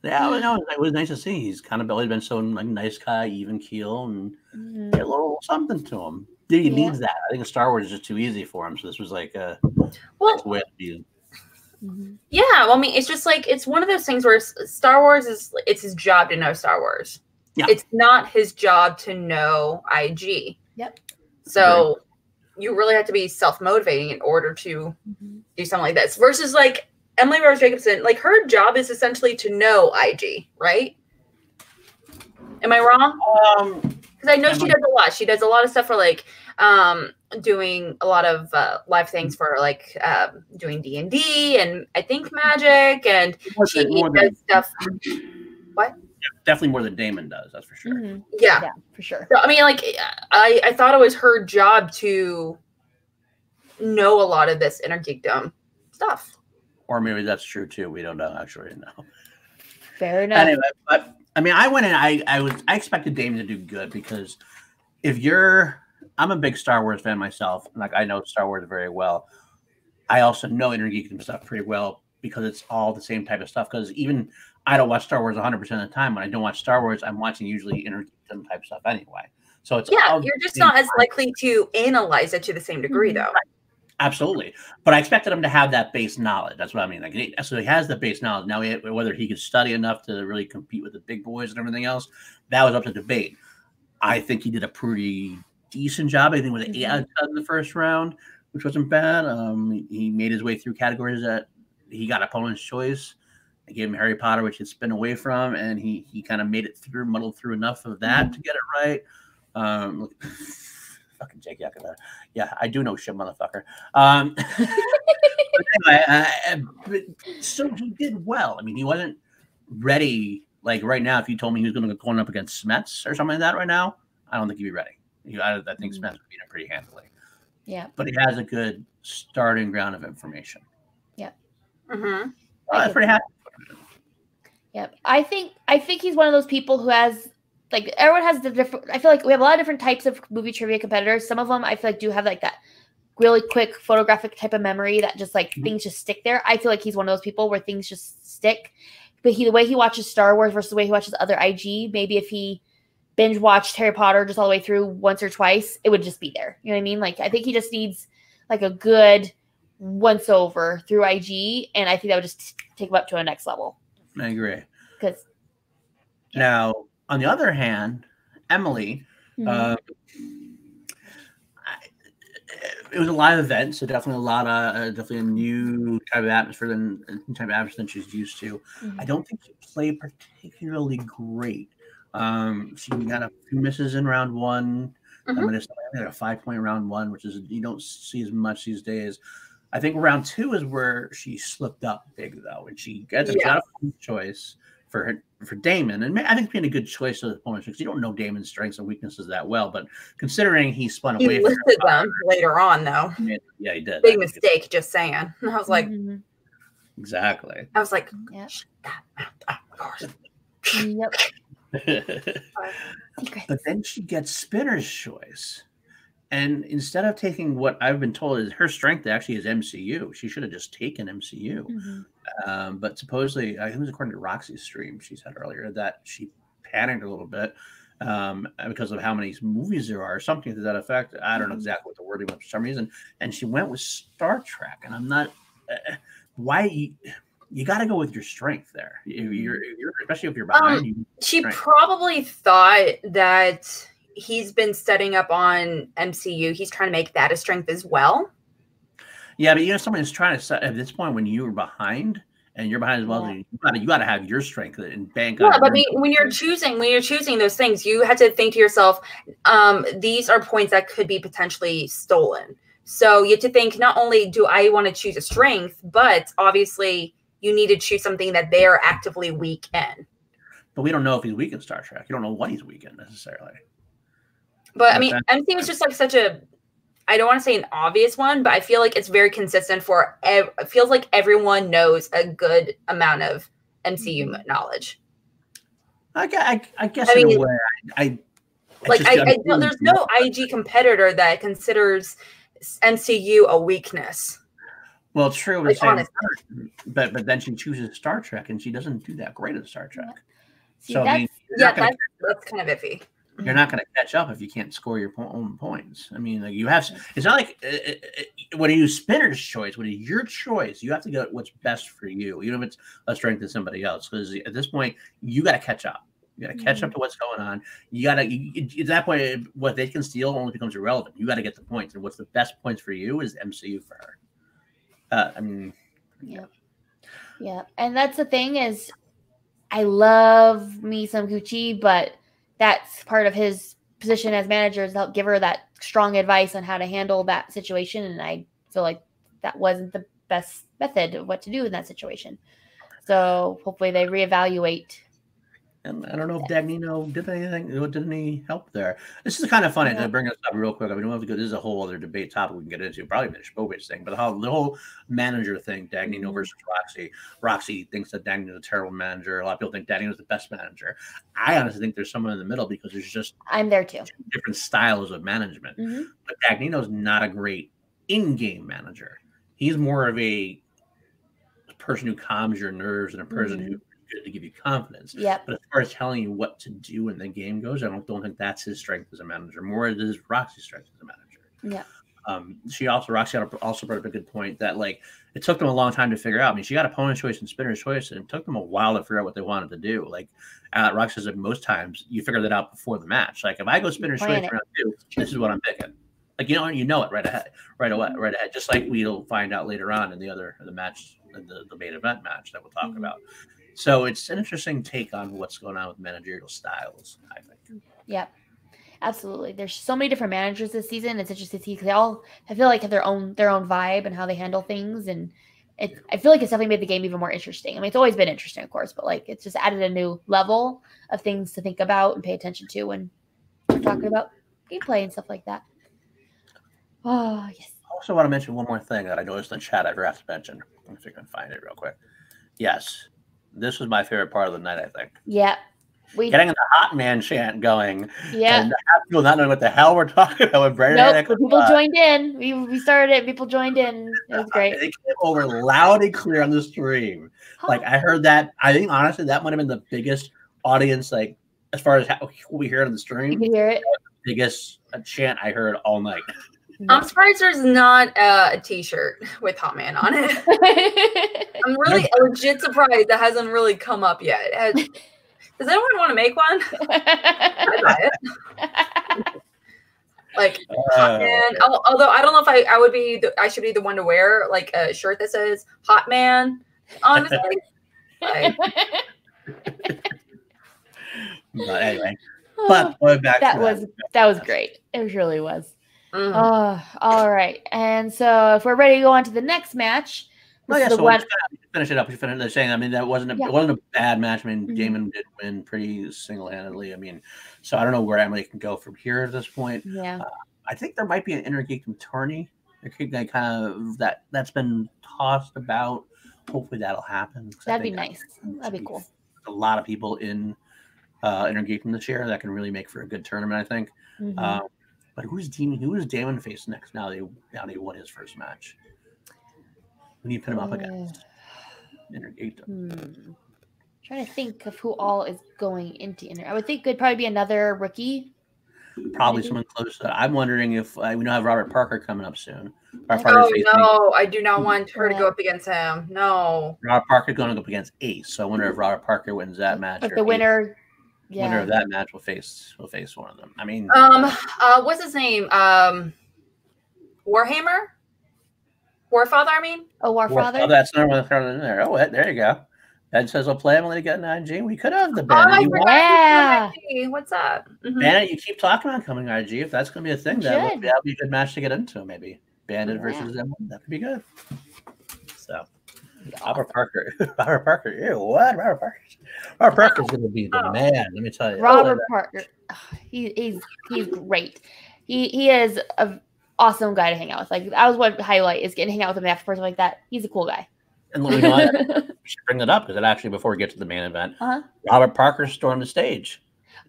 Yeah, I know. It was nice to see. He's kind of always been so like nice guy, even keel, and get a little something to him. He needs that. I think Star Wars is just too easy for him. So this was like a way to be. Yeah, well, I mean, it's just like it's one of those things where Star Wars it's his job to know Star Wars. Yeah. It's not his job to know IG. Yep. So you really have to be self-motivating in order to do something like this. Versus like Emily Rose Jacobson, like her job is essentially to know IG, right? Am I wrong? Because I know she does a lot. She does a lot of stuff for like doing a lot of live things for like doing D&D and I think magic, and she does stuff. What? Yeah, definitely more than Damon does. That's for sure. Yeah, for sure. So, I mean, like I thought it was her job to know a lot of this inner geekdom stuff. Or maybe that's true too. We don't know. Actually, no. Fair enough. Anyway, but. I mean, I went in. I expected Damon to do good because I'm a big Star Wars fan myself. Like I know Star Wars very well. I also know inner geekdom stuff pretty well because it's all the same type of stuff. Because even I don't watch Star Wars 100% of the time. When I don't watch Star Wars, I'm watching usually inner geekdom type stuff anyway. So it's you're just not as likely to analyze it to the same degree though. Right. Absolutely, but I expected him to have that base knowledge. That's what I mean. Like, so he has the base knowledge now. Whether he could study enough to really compete with the big boys and everything else, that was up to debate. I think he did a pretty decent job. I think it was an 8 out of 10 in the first round, which wasn't bad. He made his way through categories that he got opponent's choice. I gave him Harry Potter, which he'd spin away from, and he kind of made it through, muddled through enough of that to get it right. Fucking Jake Yakuza. Yeah, I do know shit, motherfucker. anyway, so he did well. I mean, he wasn't ready. Like right now, if you told me he was going to go going up against Smets or something like that right now, I don't think he'd be ready. I think Smets would beat him pretty handily. Yeah. But he has a good starting ground of information. Yeah. Mm-hmm. I'm pretty happy. Yep. I think he's one of those people who has, like, everyone has the different, I feel like we have a lot of different types of movie trivia competitors. Some of them I feel like do have like that really quick photographic type of memory that just like things just stick there. I feel like he's one of those people where things just stick. But the way he watches Star Wars versus the way he watches other IG, maybe if he binge watched Harry Potter just all the way through once or twice, it would just be there. You know what I mean? Like, I think he just needs like a good once over through IG. And I think that would just take him up to a next level. I agree. Because now, on the other hand, Emily, it was a live event, so definitely a lot of definitely a new type of atmosphere than she's used to. I don't think she played particularly great. She got a few misses in round one. I got a 5-point round one, which is you don't see as much these days. I think round two is where she slipped up big though, and she got a good choice for her, for Damon, and I think it's been a good choice of opponents because you don't know Damon's strengths and weaknesses that well. But considering he spun away from her them later on, though, yeah, he did. Big mistake. Just saying. And I was like, exactly. I was like, shut that mouth up, of course. But then she gets Spinner's choice. And instead of taking what I've been told is her strength actually is MCU. She should have just taken MCU. But supposedly, I think it was according to Roxy's stream, she said earlier that she panicked a little bit because of how many movies there are or something to that effect. I don't know exactly what the wording was for some reason. And she went with Star Trek. And I'm not you got to go with your strength there. You're especially if you're behind. She probably thought that he's been studying up on MCU. He's trying to make that a strength as well. Yeah, but you know, someone is trying to at this point when you were behind and you're behind as well. You got to have your strength and bank on. Yeah, but when you're choosing those things, you have to think to yourself, these are points that could be potentially stolen. So you have to think not only do I want to choose a strength, but obviously you need to choose something that they are actively weak in. But we don't know if he's weak in Star Trek. You don't know what he's weak in necessarily. But I mean, MC was just like such a, I don't want to say an obvious one, but I feel like it's very consistent for, it feels like everyone knows a good amount of MCU knowledge. I guess in a way. There's no IG competitor that considers MCU a weakness. Well, true. Like, but then she chooses Star Trek and she doesn't do that great at Star Trek. See, so that's kind of iffy. You're not going to catch up if you can't score your own points. I mean, like you have. It's not like when you use Spinner's choice, when it's your choice, you have to get what's best for you, even if it's a strength of somebody else. Because at this point, you got to catch up. You got to catch up to what's going on. You got to. At that point, what they can steal only becomes irrelevant. You got to get the points, and what's the best points for you is MCU for her. I mean, yeah, and that's the thing is, I love me some Gucci, but that's part of his position as manager is to help give her that strong advice on how to handle that situation. And I feel like that wasn't the best method of what to do in that situation. So hopefully they reevaluate. And I don't know if Dagnino did anything, didn't he help there? This is kind of funny to bring this up real quick. I mean, we'll have to go, this is a whole other debate topic we can get into. Probably finish Boba's thing, but the whole manager thing, Dagnino versus Roxy. Roxy thinks that Dagnino's a terrible manager. A lot of people think Dagnino's the best manager. I honestly think there's someone in the middle because there's just different styles of management. But Dagnino's not a great in-game manager. He's more of a person who calms your nerves and a person who good to give you confidence, but as far as telling you what to do when the game goes, I don't think that's his strength as a manager. More it is Roxy's strength as a manager. Roxy also brought up a good point that like it took them a long time to figure out. I mean, she got opponent's choice and Spinner's choice, and it took them a while to figure out what they wanted to do. Like Roxy said, most times you figure that out before the match. Like if I go Spinner's choice round two, this is what I'm picking. Like you know it right away. Just like we'll find out later on in the match, the main event match that we'll talk about. So it's an interesting take on what's going on with managerial styles, I think. Yeah, absolutely. There's so many different managers this season. It's interesting to see because they all, I feel like, have their own vibe and how they handle things. And I feel like it's definitely made the game even more interesting. I mean, it's always been interesting, of course, but like it's just added a new level of things to think about and pay attention to when we're talking about gameplay and stuff like that. Oh, yes. I also want to mention one more thing that I noticed in chat I forgot to mention. Let me see if I can find it real quick. Yes. This was my favorite part of the night, I think. Yeah. Getting the hot man chant going. Yeah. And people not knowing what the hell we're talking about. Nope, people joined in. We started it. People joined in. It was great. It came over loud and clear on the stream. Huh. Like, I heard that. I think, honestly, that might have been the biggest audience, like, as far as how we hear it on the stream. You can hear it. The biggest chant I heard all night. I'm surprised there's not a T-shirt with Hot Man on it. I'm really legit surprised that hasn't really come up yet. Does anyone want to make one? I buy it. Like, Hot Man. Although I don't know if I would be. I should be the one to wear like a shirt that says Hot Man. Honestly. But anyway, but going back to that was great. It really was. Mm-hmm. All right, and so if we're ready to go on to the next match, finish it up. You finish saying, I mean, that wasn't it wasn't a bad match. I mean, mm-hmm. Damon did win pretty single-handedly. I mean, so I don't know where Emily can go from here at this point. Yeah, I think there might be an Inner Geekdom tourney. Kind of that's been tossed about. Hopefully, that'll happen. That'd be nice. That'd be cool. A lot of people in Inner Geekdom this year that can really make for a good tournament. I think. Mm-hmm. But who does Damon face next? Now they won his first match. When you put him up against Inner Geekdom. Trying to think of who all is going into Inner. I would think could probably be another rookie. Probably someone close. I'm wondering if we don't have Robert Parker coming up soon. Oh no, I do not want her to go up against him. No. Robert Parker going up against Ace. So I wonder if Robert Parker wins that match. Like the winner. Yeah. Winner of that match will face one of them. I mean, what's his name? Warhammer, Warfather. I mean, Warfather. Oh, that's not one thrown in there. Oh, there you go. Ed says we'll play him when they get 9G. We could have the Bandit. Oh, yeah. What's up, Bandit? You keep talking about coming IG. If that's going to be a thing, that'll be a good match to get into. Maybe Bandit versus them. That could be good. So. Robert Parker. Ew, what? Robert Parker's going to be the man. Let me tell you. Robert Parker. He's great. He is an awesome guy to hang out with. Like that was one highlight is getting to hang out with a math person like that. He's a cool guy. And let me know, I should bring that up because it actually before we get to the main event, Robert Parker stormed the stage.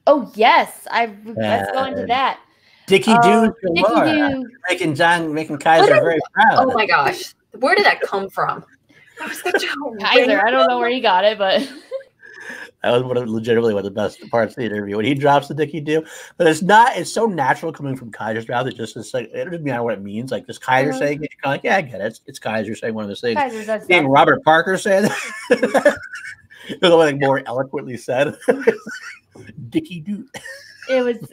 Oh yes, let's go into that. Dickie Doo, making Kaiser very proud. Oh my gosh, where did that come from? That was such a Kaiser, I don't know where he got it, but that was legitimately one of the best parts of the interview when he drops the Dickie Doo. But it's so natural coming from Kaiser's mouth. It's just this, like, it doesn't matter what it means. Like this Kaiser saying it, you're kind of like, yeah, I get it. It's Kaiser saying one of those things. Being Robert Parker said it was like more eloquently said. Dickie Doo. It was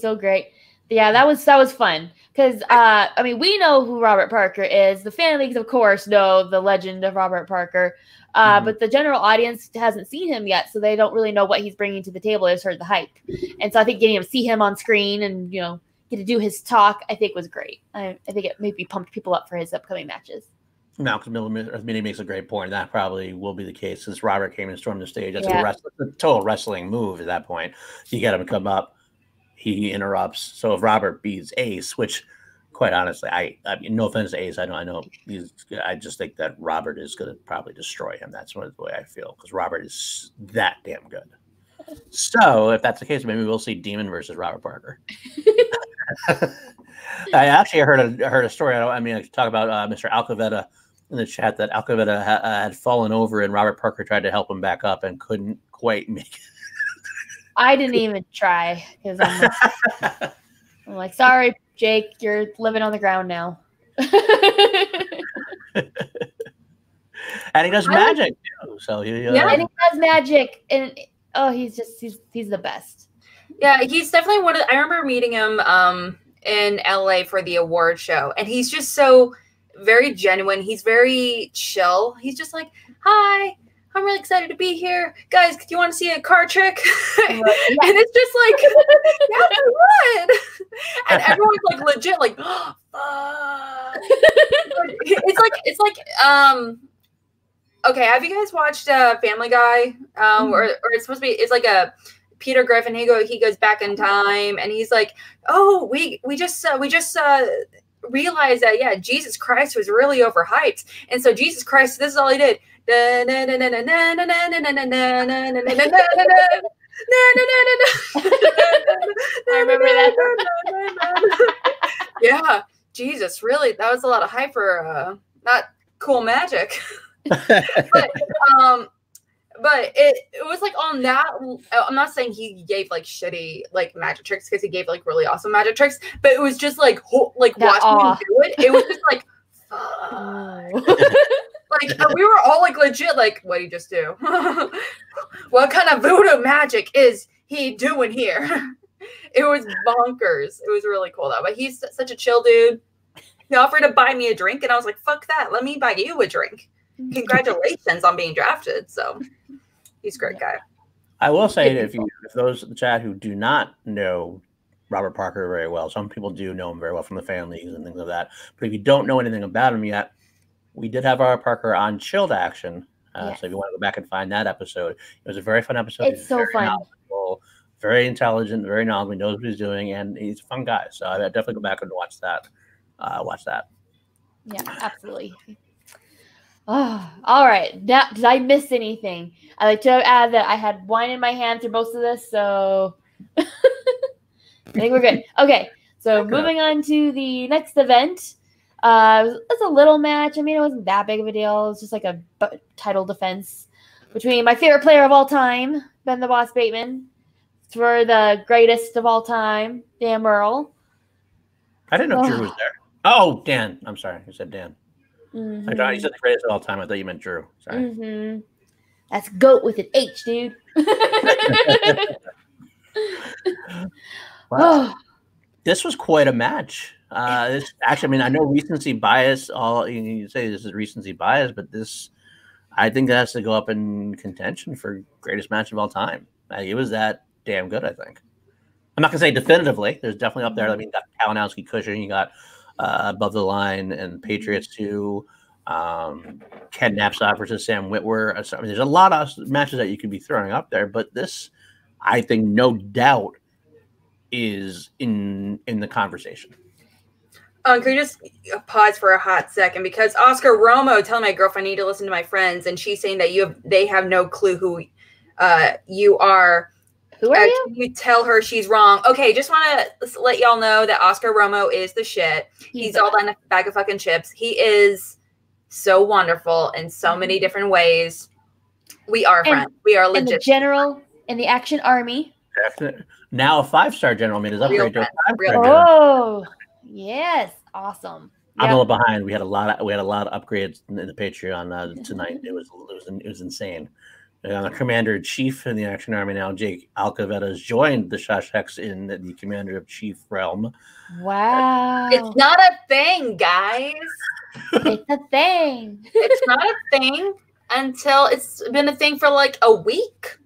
so great. Yeah, that was fun because I mean we know who Robert Parker is. The fan leagues, of course, know the legend of Robert Parker, but the general audience hasn't seen him yet, so they don't really know what he's bringing to the table. They just heard the hype, and so I think getting him to see him on screen and get to do his talk, I think was great. I think it maybe pumped people up for his upcoming matches. Malcolm Mini makes a great point. That probably will be the case since Robert came and stormed the stage. That's a total wrestling move at that point. You got him to come up. He interrupts. So if Robert beats Ace, which, quite honestly, I mean, no offense to Ace, I know he's. I just think that Robert is going to probably destroy him. That's the way I feel because Robert is that damn good. So if that's the case, maybe we'll see Demon versus Robert Parker. I actually heard a story. I mean, I talk about Mr. Alcavetta in the chat that Alcavetta had fallen over and Robert Parker tried to help him back up and couldn't quite make it. I didn't even try because I'm like, sorry, Jake, you're living on the ground now. And he does magic too. So and he does magic, and he's just he's the best. Yeah, he's definitely one of. I remember meeting him in LA for the award show, and he's just so very genuine. He's very chill. He's just like, hi. I'm really excited to be here. Guys, do you want to see a card trick? Right. And it's just like, yeah, I would. And everyone's like legit like, oh, it's like okay, have you guys watched Family Guy? Or it's supposed to be, it's like a Peter Griffin, he goes back in time and he's like, oh, we just realized that, yeah, Jesus Christ was really overhyped. And so Jesus Christ, this is all he did. I remember that. Yeah, Jesus, really, that was a lot of hype for not cool magic. But it was like on that. I'm not saying he gave like shitty like magic tricks, because he gave like really awesome magic tricks. But it was just like watching him do it. It was just like, like we were all like legit like, what did he just do? What kind of voodoo magic is he doing here? It was bonkers. It was really cool though. But he's such a chill dude. He offered to buy me a drink, and I was like, fuck that. Let me buy you a drink. Congratulations on being drafted. So he's a great guy. I will say that if those in the chat who do not know Robert Parker very well, some people do know him very well from the fan leagues and things like that. But if you don't know anything about him yet, we did have Robert Parker on Chilled Action. Yes. So if you want to go back and find that episode, it was a very fun episode. It's so fun. Very intelligent, very knowledgeable, knows what he's doing, and he's a fun guy. So I definitely go back and watch that. Yeah, absolutely. Oh, all right. Now, did I miss anything? I like to add that I had wine in my hand through most of this, so I think we're good. Okay, so moving on to the next event. It's a little match. I mean, it wasn't that big of a deal. It was just like a title defense between my favorite player of all time, Ben the Boss Bateman, for the greatest of all time, Dan Merle. I didn't know Drew was there. Oh, Dan. I'm sorry. I said Dan. Mm-hmm. I thought you said the greatest of all time. I thought you meant Drew. Sorry. Mm-hmm. That's GOAT with an H, dude. Wow. This was quite a match. This actually, I mean, I know recency bias. All you say this is recency bias, but this, I think, that has to go up in contention for greatest match of all time. It was that damn good. I think I'm not gonna say definitively. There's definitely up there. I mean, you got Kalinowski, Cushing. You got Above the Line and Patriots 2, Ken Knapsack versus Sam Whitwer. I mean, there's a lot of matches that you could be throwing up there, but this, I think, no doubt, is in the conversation. Can we just pause for a hot second, because Oscar Romo telling my girlfriend, I need to listen to my friends, and she's saying that they have no clue who you are. Who are you? You tell her she's wrong. Okay, just want to let y'all know that Oscar Romo is the shit. He's all done a bag of fucking chips. He is so wonderful in so many different ways. We are friends. We are legit. And the general in the Action Army. Now a 5-star general made his upgrade to a 5-star general. Oh, yes, awesome. Yep. I'm a little behind. We had a lot of upgrades in the Patreon tonight. It was insane. The Commander-in-Chief in the Action Army now, Jake Alcavetta, has joined the Shasheks in the Commander-in-Chief realm. Wow. It's not a thing, guys. It's a thing. It's not a thing until it's been a thing for like a week.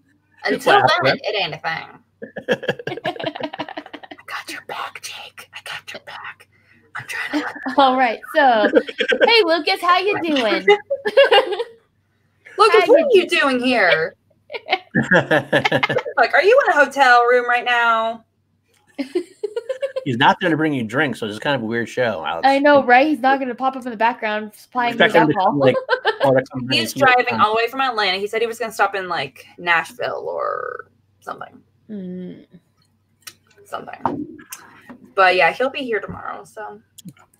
Until then, it ain't a thing. I got your back, Jake. I got your back. I'm trying to... All right, so, hey, Lucas, how you doing? Look, what are you doing here? Like, are you in a hotel room right now? He's not there to bring you drinks, so it's kind of a weird show, Alex. I know, right? He's not going to pop up in the background supplying you alcohol. He's driving all the way from Atlanta. He said he was going to stop in, like, Nashville or something. Mm. Something. But, yeah, he'll be here tomorrow, so.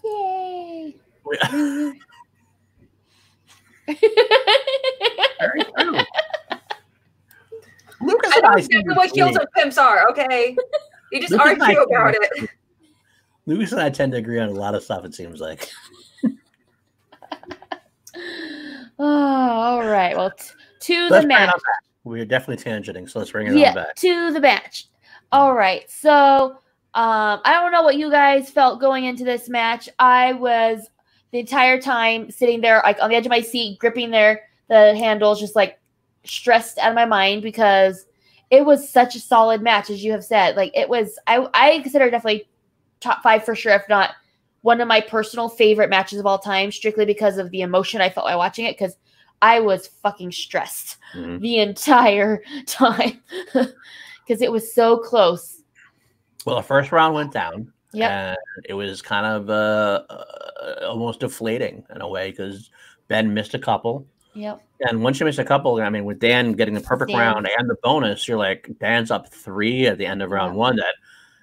Yay. Very true. Lucas, I don't exactly what heels and pimps are, okay? You just argue about it. Lucas and I tend to agree on a lot of stuff, it seems like. All right. Well, to the match. We're definitely tangenting, so let's bring it on back. To the match. All right. So I don't know what you guys felt going into this match. I was the entire time sitting there, like on the edge of my seat, gripping the handles, just like stressed out of my mind because it was such a solid match, as you have said. Like, it was, I consider definitely top five for sure, if not one of my personal favorite matches of all time, strictly because of the emotion I felt while watching it, because I was fucking stressed the entire time because it was so close. Well, the first round went down. Yeah, it was kind of almost deflating in a way because Ben missed a couple. Yep. And once you miss a couple, I mean, with Dan getting the perfect round and the bonus, you're like, Dan's up 3 at the end of round one. That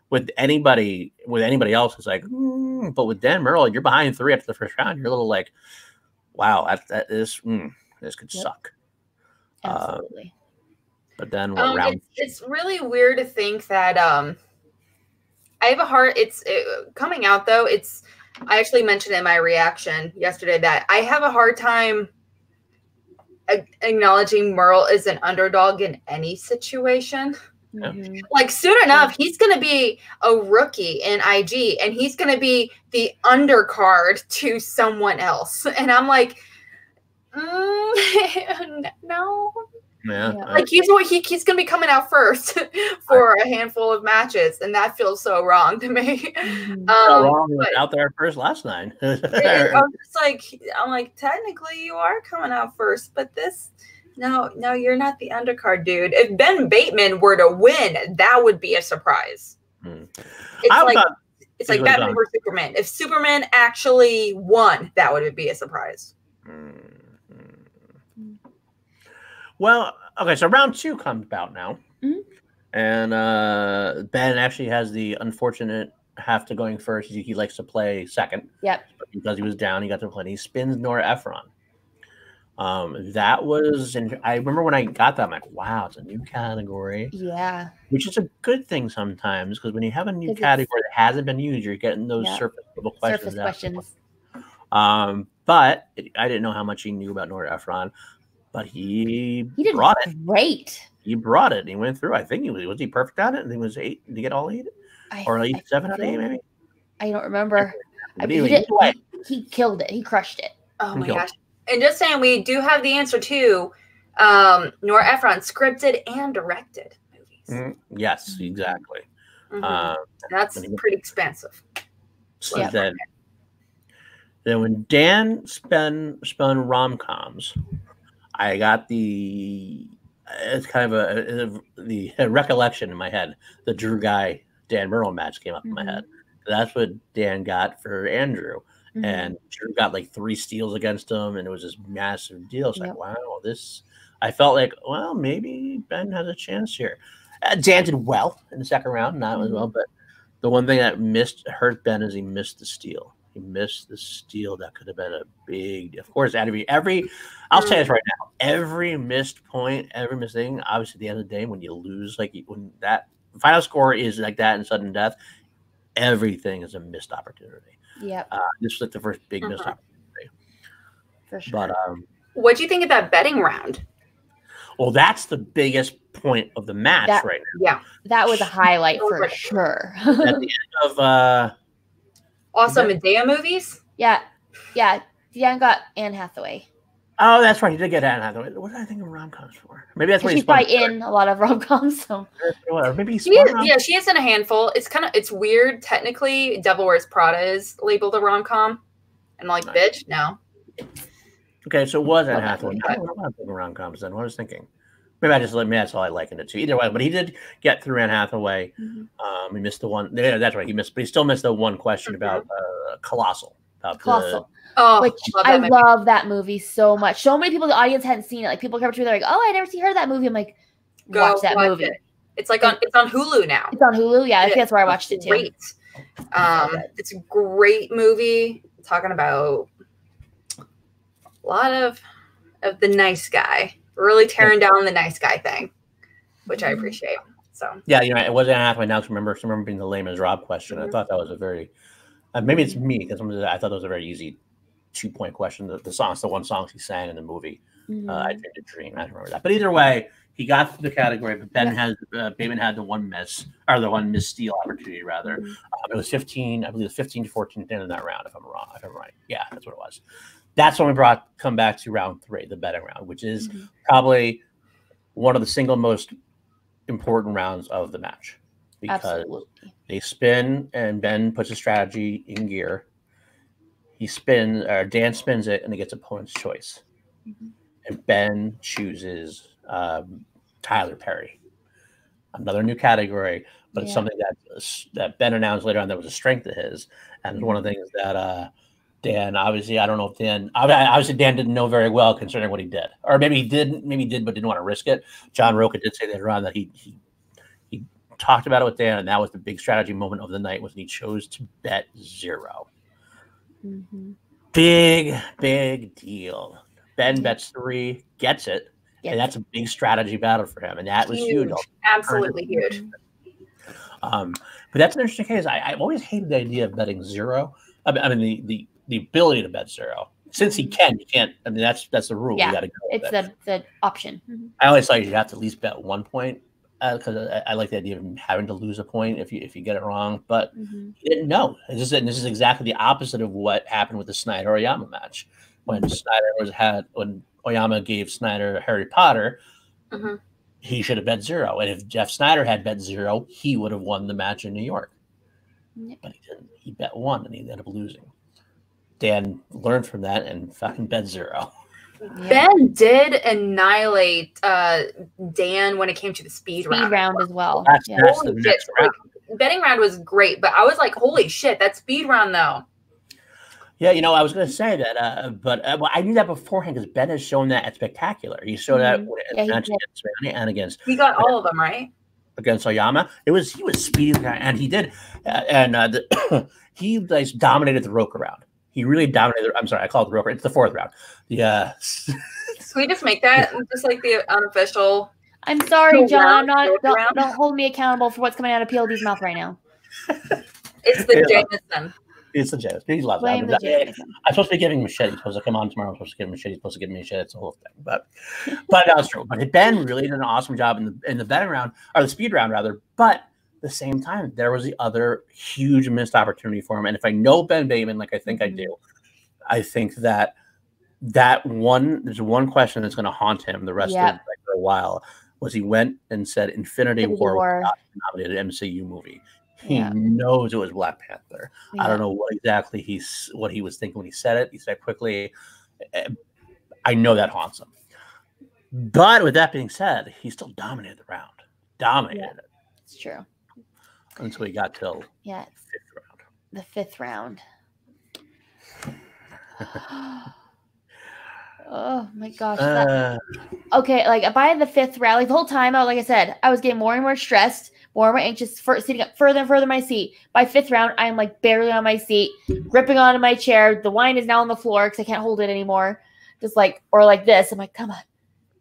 with anybody else, it's like, but with Dan Merle, you're behind 3 after the first round. You're a little like, wow, this could suck. Absolutely. But then we're round. It's really weird to think that I have a heart. It's coming out though. I actually mentioned in my reaction yesterday that I have a hard time acknowledging Merle is an underdog in any situation. Mm-hmm. Like, soon enough, he's going to be a rookie in IG and he's going to be the undercard to someone else. And I'm like, no. Yeah. Like, he's going to be coming out first for a handful of matches, and that feels so wrong to me. Out there first last night. I'm like, technically you are coming out first, but no, you're not the undercard, dude. If Ben Bateman were to win, that would be a surprise. It's like Batman versus Superman. If Superman actually won, that would be a surprise. Well, okay, so round 2 comes about now. Mm-hmm. And Ben actually has the unfortunate half to going first. He likes to play second. Yep. Because he was down, he got to play. He spins Nora Ephron. I remember when I got that, I'm like, wow, it's a new category. Yeah. Which is a good thing sometimes, because when you have a new category that hasn't been used, you're getting those surface level questions. But I didn't know how much he knew about Nora Ephron. But he did brought it. Great. He brought it. And he went through. I think he was perfect at it. And he was 8. Did he get all 8? Or 7 out of 8, maybe? I don't remember. He killed it. He crushed it. Oh my gosh. And just saying, we do have the answer to Nora Ephron scripted and directed movies. Mm-hmm. Yes, exactly. Mm-hmm. That's pretty expensive. So then when Dan spun rom-coms, I got the recollection in my head. The Drew Guy, Dan Merle match came up in my head. That's what Dan got for Andrew. Mm-hmm. And Drew got like 3 steals against him, and it was this massive deal. It's like, wow, I felt like, well, maybe Ben has a chance here. Dan did well in the second round, not as well, but the one thing that hurt Ben is he missed the steal. He missed the steal. That could have been a big, of course, I'll say this right now, every missed point, every missed thing, obviously at the end of the day, when you lose, like when that final score is like that in sudden death, everything is a missed opportunity. Yeah. This was like the first big missed opportunity. For sure. But what do you think of that betting round? Well, that's the biggest point of the match right now. Yeah. That was a highlight for sure. At the end of also Medea movies? Yeah. Yeah. Dan got Anne Hathaway. Oh, that's right. He did get Anne Hathaway. What did I think of rom-coms for? Maybe that's why he's probably in a lot of rom-coms. So. Maybe she is in a handful. It's weird. Technically, Devil Wears Prada is labeled a rom-com. And like, bitch, no. Okay, so it was Anne Hathaway. I don't know about rom-coms then. What I was thinking. Maybe that's all I likened it to. Either way, but he did get through Anne Hathaway. Mm-hmm. He missed the one. Yeah, that's right. But he still missed the one question about Colossal. I love that movie so much. So many people in the audience hadn't seen it. Like, people come to me, they're like, "Oh, I never heard of that movie." I'm like, "Watch that movie." It's on Hulu now. It's on Hulu. Yeah, I think that's where I watched it too. Great. It's a great movie. I'm talking about a lot of the nice guy. Really tearing down the nice guy thing, which I appreciate. So yeah, it wasn't halfway now. Because I remember being the Les Miserables question. Mm-hmm. I thought that was a very maybe it's me because I thought that was a very easy 2-point question. The one song she sang in the movie, "I Dreamed a Dream." I don't remember that, but either way, he got through the category. But Ben Bateman had the one missed steal opportunity rather. It was 15, I believe, it was 15-14 at the end of that round. If I'm wrong, if I'm right, yeah, that's what it was. That's when we come back to round 3, the betting round, which is probably one of the single most important rounds of the match, because absolutely. They spin and Ben puts his strategy in gear. He spins, or Dan spins it, and he gets opponent's choice. Mm-hmm. And Ben chooses Tyler Perry, another new category, but it's something that Ben announced later on that was a strength of his. And mm-hmm. one of the things that Dan, obviously, I don't know if Dan, obviously Dan didn't know very well concerning what he did, or maybe he did, but didn't want to risk it. John Roca did say later on that he talked about it with Dan, and that was the big strategy moment of the night, was he chose to bet zero. Mm-hmm. Big deal. Ben bets three, gets it, and that's a big strategy battle for him, and that was huge. Absolutely huge. But that's an interesting case. I've always hated the idea of betting zero. I mean, the ability to bet zero. Since he can, you can't. I mean, that's the rule. Yeah, you gotta go with it's it. The option. Mm-hmm. I always thought you have to at least bet 1 point, because I like the idea of having to lose a point if you get it wrong. But mm-hmm. he didn't know. This is exactly the opposite of what happened with the Snyder Oyama match, when when Oyama gave Snyder Harry Potter. Mm-hmm. He should have bet zero, and if Jeff Snyder had bet zero, he would have won the match in New York. Yep. But he didn't. He bet one, and he ended up losing. Dan learned from that and fucking bet zero. Yeah. Ben did annihilate Dan when it came to the speed round as well. That's the next round. Like, betting round was great, but I was like, holy shit, that speed round though. Yeah, you know, I was going to say that, but I knew that beforehand, because Ben has shown that at Spectacular. He showed that he got all of them right. Against Oyama, he was speedy, and he did, he like dominated the Roka round. He really dominated. I'm sorry, I called the Roka. It's the fourth round. Yeah. Can we just make that just like the unofficial? I'm sorry, John. Don't hold me accountable for what's coming out of PLD's mouth right now. It's the Jameson. It's the Jameson. He loves that. I'm supposed to be giving Machete. He's supposed to come on tomorrow. I'm supposed to give him Machete. He's supposed to give me Machete. It's the whole thing. But that was true. But Ben really did an awesome job in the betting round, or the speed round rather. But at the same time, there was the other huge missed opportunity for him. And if I know Ben Bateman, like I think I do, I think that one, there's one question that's going to haunt him the rest of like, for a while, was he went and said Infinity War was not nominated an MCU movie. He knows it was Black Panther. Yeah. I don't know what he was thinking when he said it. He said it quickly. I know that haunts him. But with that being said, he still dominated the round. Dominated it. It's true. Until he got till the fifth round. Oh my gosh. Okay, like by the fifth round, like the whole time, like I said, I was getting more and more stressed, more and more anxious, sitting up further and further in my seat. By fifth round, I'm like barely on my seat, gripping onto my chair. The wine is now on the floor because I can't hold it anymore. Just like, or like this. I'm like, come on,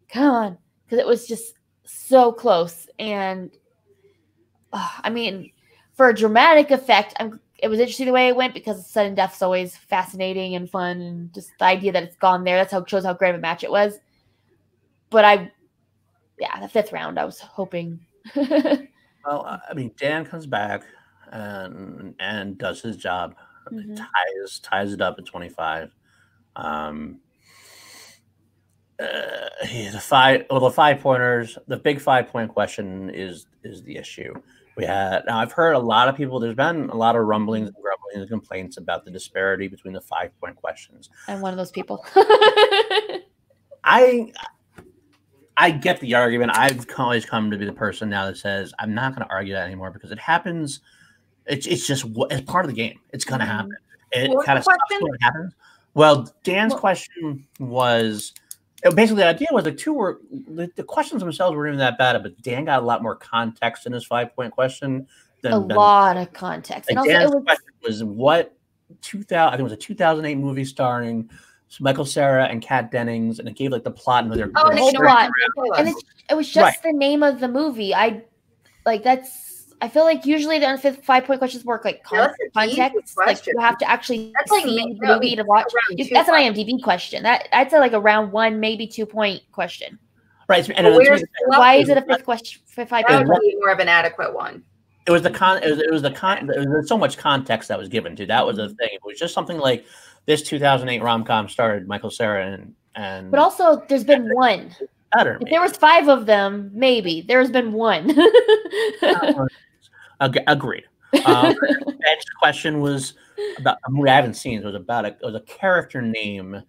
come on. Because it was just so close. And I mean, for a dramatic effect, it was interesting the way it went, because sudden death's always fascinating and fun, and just the idea that it's gone there. That's how it shows how great of a match it was. But the fifth round, I was hoping. Well, I mean, Dan comes back and does his job, mm-hmm. ties it up at 25. The 5-pointers, the big 5-point question is the issue. Now I've heard a lot of people, there's been a lot of rumblings and grumblings and complaints about the disparity between the 5-point questions. I'm one of those people. I get the argument. I've always come to be the person now that says, I'm not going to argue that anymore, because it happens. It's just, it's part of the game. It's going to happen. It kind of stops when it happens. Well, Dan's question was, basically the idea was the questions themselves weren't even that bad, but Dan got a lot more context in his 5-point question. Lot of context. And Dan's question was, what 2000? I think it was a 2008 movie starring Michael Cera and Kat Dennings, and it gave like the plot and their it was just the name of the movie. I feel like usually the 5-point questions work like context. Like you have to actually see the movie to watch. That's an IMDb question. I'd say like a round 1, maybe 2-point question. Right. And why is it a fifth question? 5-point? That would be more of an adequate one. It was the con. It was the con. There was so much context that was given to. That was the thing. It was just something like this 2008 rom-com starred Michael Cera and. But also, there's been one. better. If there was 5 of them, maybe. There's been one. Agreed. Ben's question was about a movie I haven't seen. It was about a, it was a character name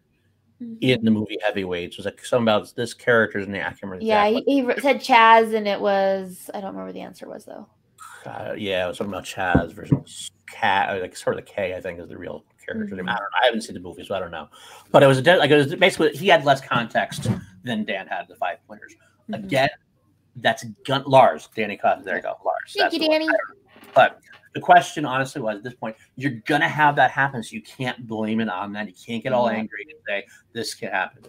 in the movie Heavyweights. It was like something about this character's name. I can't remember. Yeah, he said Chaz, and it was, I don't remember what the answer was though. Yeah, it was something about Chaz versus Cat, like sort of the K, I think, is the real character name. I don't know. I haven't seen the movie, so I don't know. But it was like, it was basically he had less context than Dan had the 5 players. Again, that's Lars, Danny Cotton. There you go, Lars. Thank you, Danny. But the question, honestly, was at this point, you're going to have that happen, so you can't blame it on that. You can't get all angry and say, this can happen.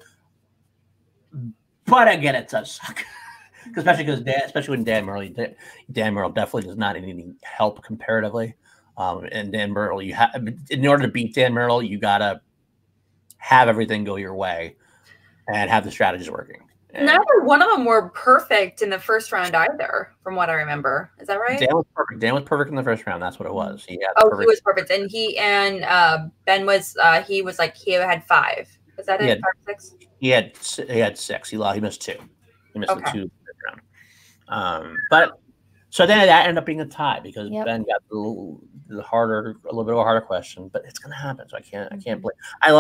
But again, it does suck. especially when Dan Merle did. Dan Merle definitely does not need any help comparatively. And Dan Merle, you have, in order to beat Dan Merle, you got to have everything go your way and have the strategies working. And neither one of them were perfect in the first round either, from what I remember. Is that right? Dan was perfect. Dan was perfect in the first round. That's what it was. He had he was perfect, and he and Ben was. He was like he had 5. Was that it? 5 or 6? He had 6. He missed 2. He missed the 2 in the first round. But so then that ended up being a tie because Ben got a little bit of a harder question. But it's gonna happen. So I can't blame. I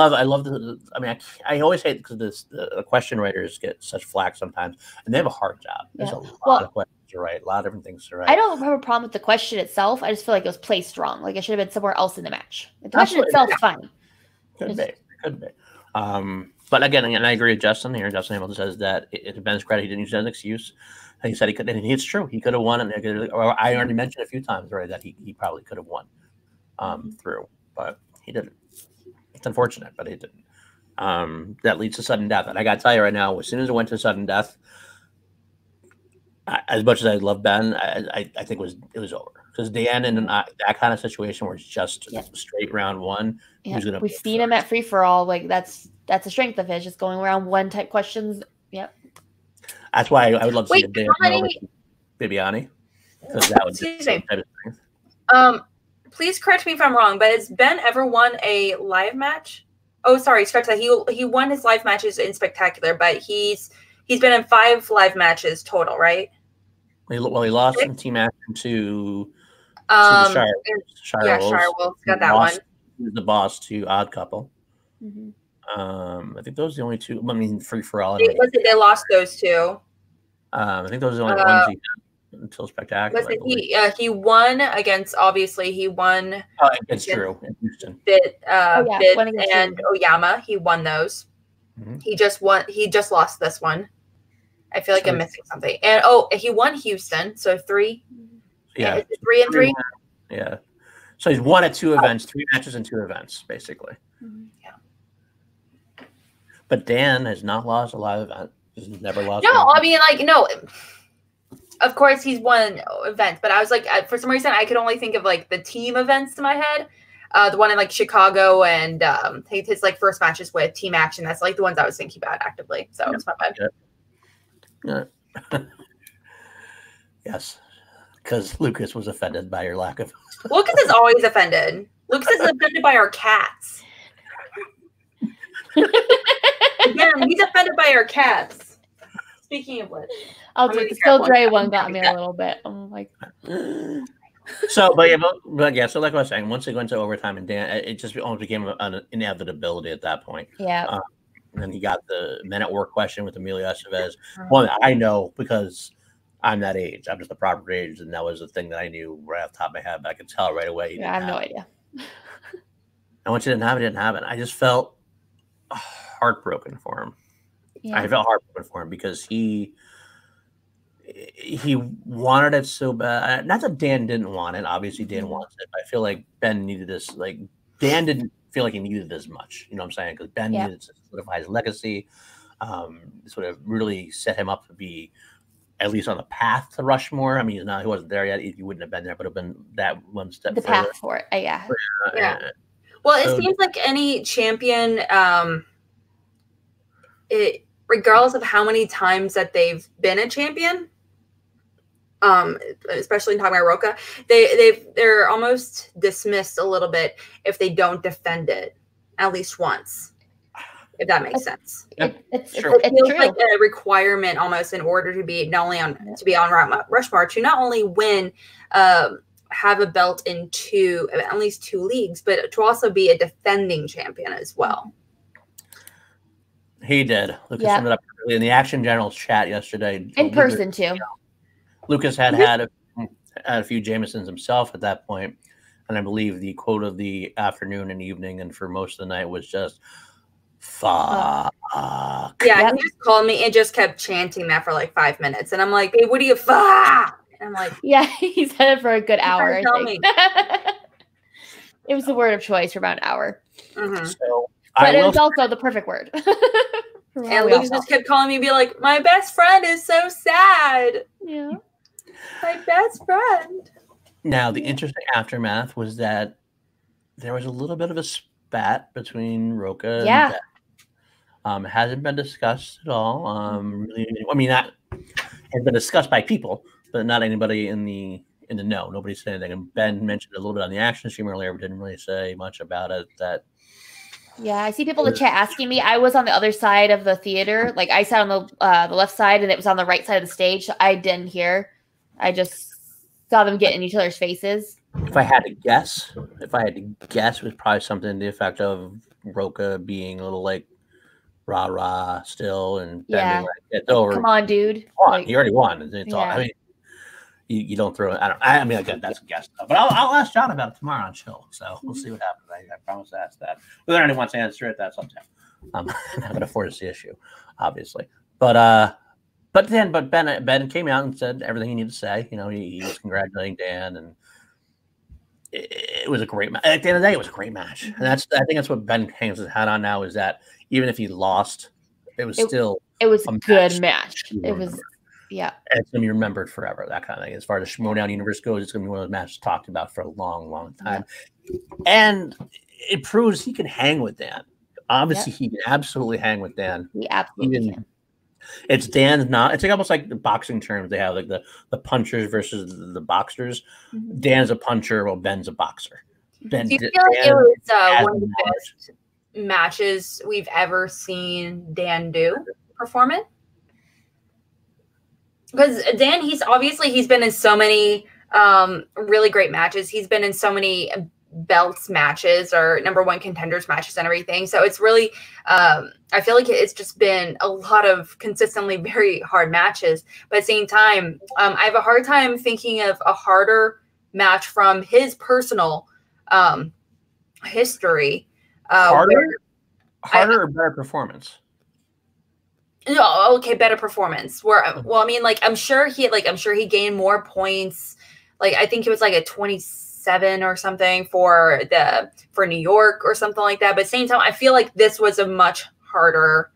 always hate because the question writers get such flack sometimes, and they have a hard job. Yeah. There's a lot of questions to write, a lot of different things to write. I don't have a problem with the question itself. I just feel like it was placed wrong. Like it should have been somewhere else in the match. Like, the question itself is fine. Could be. But again, and I agree with Justin here. Justin Hamilton says that to Ben's credit, he didn't use that as an excuse. And he said he could, and it's true. He could have won. And I already mentioned a few times already that he probably could have won through, but he didn't. It's unfortunate, but he didn't. That leads to sudden death. And I got to tell you right now, as soon as it went to sudden death, as much as I love Ben, I think it was over. Because Dan in that kind of situation where it's just straight round one. Yeah. Who's gonna We've seen him at free for all. Like that's a strength of his, just going round one type questions. Yep. That's why I would love to see Dan Bibiani. Because that would be the same type of strength. Please correct me if I'm wrong, but has Ben ever won a live match? Oh, sorry, scratch that. He won his live matches in Spectacular, but he's been in 5 live matches total, right? Well, he lost in team action to Shire Wolves. Got that one. The boss to Odd Couple. I think those are the only 2. I mean, free for all. They lost those 2. I think those are the only ones he had until Spectacular. He won against. Obviously, he won. It's true. In Houston. Bid and Oyama. He won those. He just lost this one. I feel like I'm missing something. And he won Houston, so 3. Yeah, is it 3 and 3. Yeah, so he's won at 2 events, 3 matches and 2 events, basically. Yeah. But Dan has not lost a live event. He's never lost. No, I mean, like no. Of course, he's won events, but I was like, for some reason, I could only think of like the team events in my head. The one in like Chicago and his like first matches with Team Action. That's like the ones I was thinking about actively. So it's my bad. Yeah. Yes, because Lucas was offended by your lack of. Lucas is always offended. Lucas is offended by our cats. Again, he's offended by our cats. Speaking of which, the Still Dre one got me a little bit. I'm like. So, but yeah. So, like I was saying, once they went to overtime and Dan, it just almost became an inevitability at that point. Yeah. And then he got the men at work question with Emilio Estevez. One that I know because I'm that age. I'm just the proper age, and that was the thing that I knew right off the top of my head. But I could tell right away. Yeah, I have no idea. And once he didn't have it, I just felt heartbroken for him. Yeah. I felt heartbroken for him because he wanted it so bad. Not that Dan didn't want it. Obviously, Dan wants it. But I feel like Ben needed this. Like Dan didn't feel like he needed as much, you know what I'm saying? Because Ben needed to solidify his legacy, sort of really set him up to be at least on the path to Rushmore. I mean, he wasn't there yet. He wouldn't have been there, but it would have been that one step. The further path for it, Well, so, it seems like any champion, regardless of how many times that they've been a champion, especially in talking about Roka, they're almost dismissed a little bit if they don't defend it at least once. if that makes sense. It feels like a requirement almost in order to be not only on to be on Mount Rushmore, to not only win, have a belt in at least 2 leagues, but to also be a defending champion as well. He did. Lucas summed it up in the Action Generals chat yesterday. In person too. Lucas had a few Jamesons himself at that point, and I believe the quote of the afternoon and evening and for most of the night was just "fuck." Yeah, he just called me and just kept chanting that for like 5 minutes, and I'm like, "Hey, what do you fuck?" And I'm like, "Yeah," he said it for a good hour. It was the word of choice for about an hour. Mm-hmm. So. But it was also the perfect word. And Lucas just kept calling me and be like, my best friend is so sad. Yeah. My best friend. Now, the interesting aftermath was that there was a little bit of a spat between Roka and Beth. It hasn't been discussed at all. Really, I mean, that has been discussed by people, but not anybody in the know. Nobody said anything. And Ben mentioned a little bit on the action stream earlier, but didn't really say much about it. Yeah, I see people in the chat asking me. I was on the other side of the theater. Like, I sat on the left side, and it was on the right side of the stage. So I didn't hear. I just saw them get in each other's faces. If I had to guess, it was probably something to the effect of Roka being a little, like, rah-rah still. And being like, it's over. Come on, dude. Come on, like, you already won. It's all, I mean, you don't throw it. That's a guess. But I'll ask John about it tomorrow on Chill. So we'll see what happens. I promise to ask that. Whether anyone wants to answer it, that's up to him. I'm not going to force the issue, obviously. But Ben came out and said everything he needed to say. You know, he was congratulating Dan, and it was a great match. At the end of the day, it was a great match. And I think that's what Ben hangs his hat on now, is that even if he lost, it was still a good match. Yeah, and it's going to be remembered forever, that kind of thing. As far as Schmodown universe goes, it's going to be one of those matches talked about for a long, long time. Yeah. And it proves he can hang with Dan. Obviously, he can absolutely hang with Dan. He absolutely can. It's Dan's not. It's like almost like the boxing terms they have, like the punchers versus the boxers. Mm-hmm. Dan's a puncher, well, Ben's a boxer. Do you feel like it was one of the best matches we've ever seen Dan perform it? Because Dan, he's been in so many really great matches. He's been in so many belts matches or #1 contenders matches and everything. So it's really, I feel like it's just been a lot of consistently very hard matches. But at the same time, I have a hard time thinking of a harder match from his personal history. Harder or better performance? No, okay, better performance. I'm sure he gained more points. Like, I think it was like a 27 or something for New York or something like that. But at the same time, I feel like this was a much harder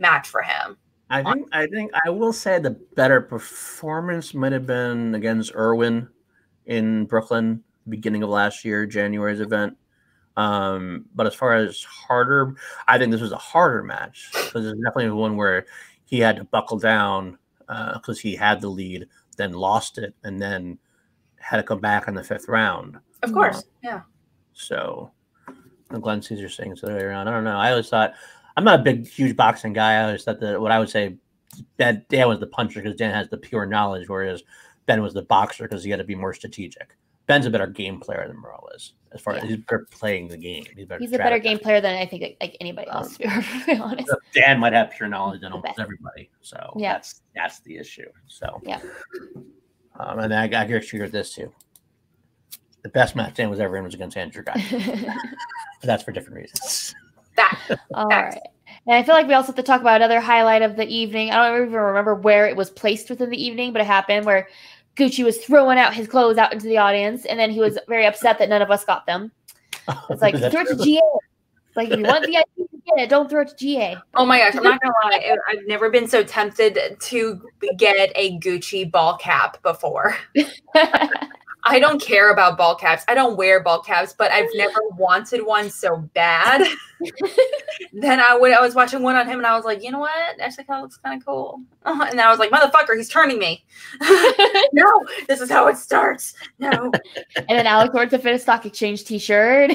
match for him. I think I will say the better performance might have been against Irwin in Brooklyn, beginning of last year, January's event. But as far as harder, I think this was a harder match, because there's definitely one where he had to buckle down because he had the lead, then lost it, and then had to come back in the 5th round. Of course, yeah. So, Glenn Caesar saying it's the other way around. I don't know. I always thought, I'm not a big, huge boxing guy. I always thought that what I would say, that Dan was the puncher because Dan has the pure knowledge, whereas Ben was the boxer because he had to be more strategic. Ben's a better game player than Merle is, as far as he's better playing the game. He's a better game player than I think like anybody else, to be perfectly honest. Dan might have pure knowledge than almost everybody. So that's the issue. So and I got your shooter this too. The best match Dan was ever in was against Andrew Guy. But that's for different reasons. All right. And I feel like we also have to talk about another highlight of the evening. I don't even remember where it was placed within the evening, but it happened where Gucci was throwing out his clothes out into the audience, and then he was very upset that none of us got them. It's like, throw it to GA. It's like, if you want the idea, you get it. Don't throw it to GA. Oh my gosh, I'm not going to lie. I've never been so tempted to get a Gucci ball cap before. I don't care about ball caps. I don't wear ball caps, but I've never wanted one so bad. Then I was watching one on him, and I was like, you know what? Actually, that looks kind of cool. And then I was like, motherfucker, he's turning me. No, this is how it starts. No. And then Alex wore the Fit Stock Exchange T-shirt.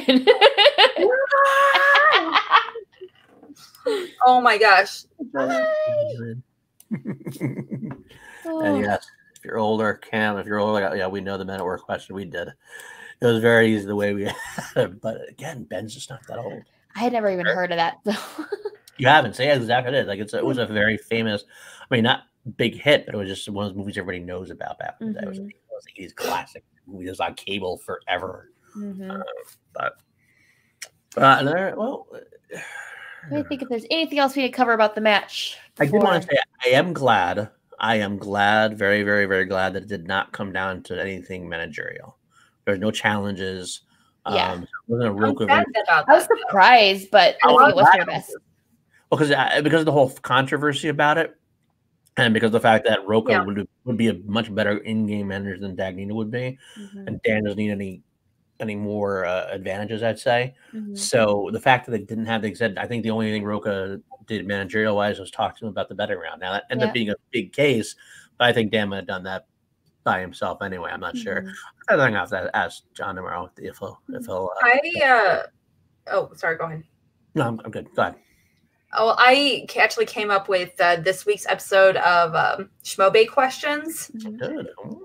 Oh my gosh. And yes, if you're older, Cam, if you're older, yeah, we know the men at work question. We did. It was very easy the way we had it. But again, Ben's just not that old. I had never even heard of that. So. You haven't. So yeah, exactly what it is. Like it was a very famous, I mean, not big hit, but it was just one of those movies everybody knows about back in the day. It was like, an 80s classic. It was on cable forever. Well, I think if there's anything else we need to cover about the match. I did want to say I am glad, very, very, very glad that it did not come down to anything managerial. There's no challenges. Yeah. It wasn't a real good I was surprised, but I think it was their best. Well, because of the whole controversy about it, and because of the fact that Rocco would be a much better in-game manager than Dagnino would be, and Dan doesn't need any more advantages, I'd say. So the fact that they didn't have the exact, I think the only thing Rocco did managerial-wise was talk to him about the betting round. Now, that ended up being a big case, but I think Dan might have done that by himself anyway. I'm not sure. I think I'll have to ask John tomorrow if he'll... oh, sorry, go ahead. No, I'm good. Go ahead. Oh, I actually came up with this week's episode of Schmobe Questions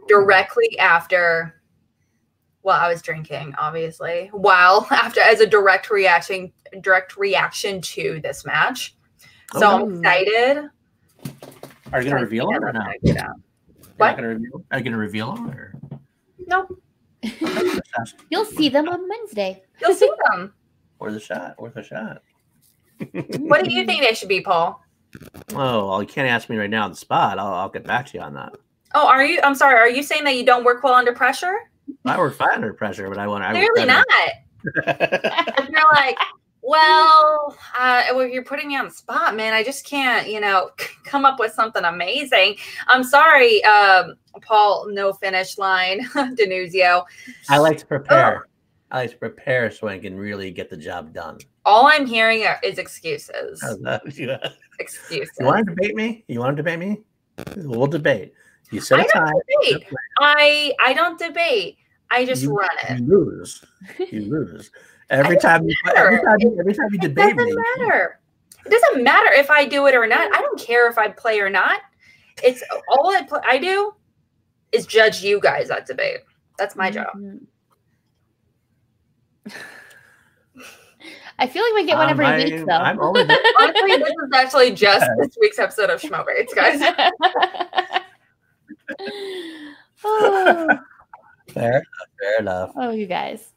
directly after... Well, I was drinking, obviously. As a direct reaction to this match. So I'm excited. Are you gonna reveal it or not? Are you gonna reveal them or nope? You'll see them on Wednesday. You'll see them. Worth a shot. What do you think they should be, Paul? Oh, well, you can't ask me right now on the spot. I'll get back to you on that. Oh, are you? I'm sorry. Are you saying that you don't work well under pressure? I work fine under pressure, but I want to. Clearly not. You're like, well, you're putting me on the spot, man. I just can't, come up with something amazing. I'm sorry, Paul. No finish line, Denuzio. I like to prepare. I like to prepare so I can really get the job done. All I'm hearing is excuses. Excuses. You want to debate me? We'll debate. You said I don't debate. I just run it. You lose. Every time you debate me. It doesn't matter. It doesn't matter if I do it or not. I don't care if I play or not. It's all I do is judge you guys at debate. That's my job. I feel like we get one every week, though. I'm only honestly, this is actually just this week's episode of Schmo Bates, guys. Fair enough. Oh, you guys,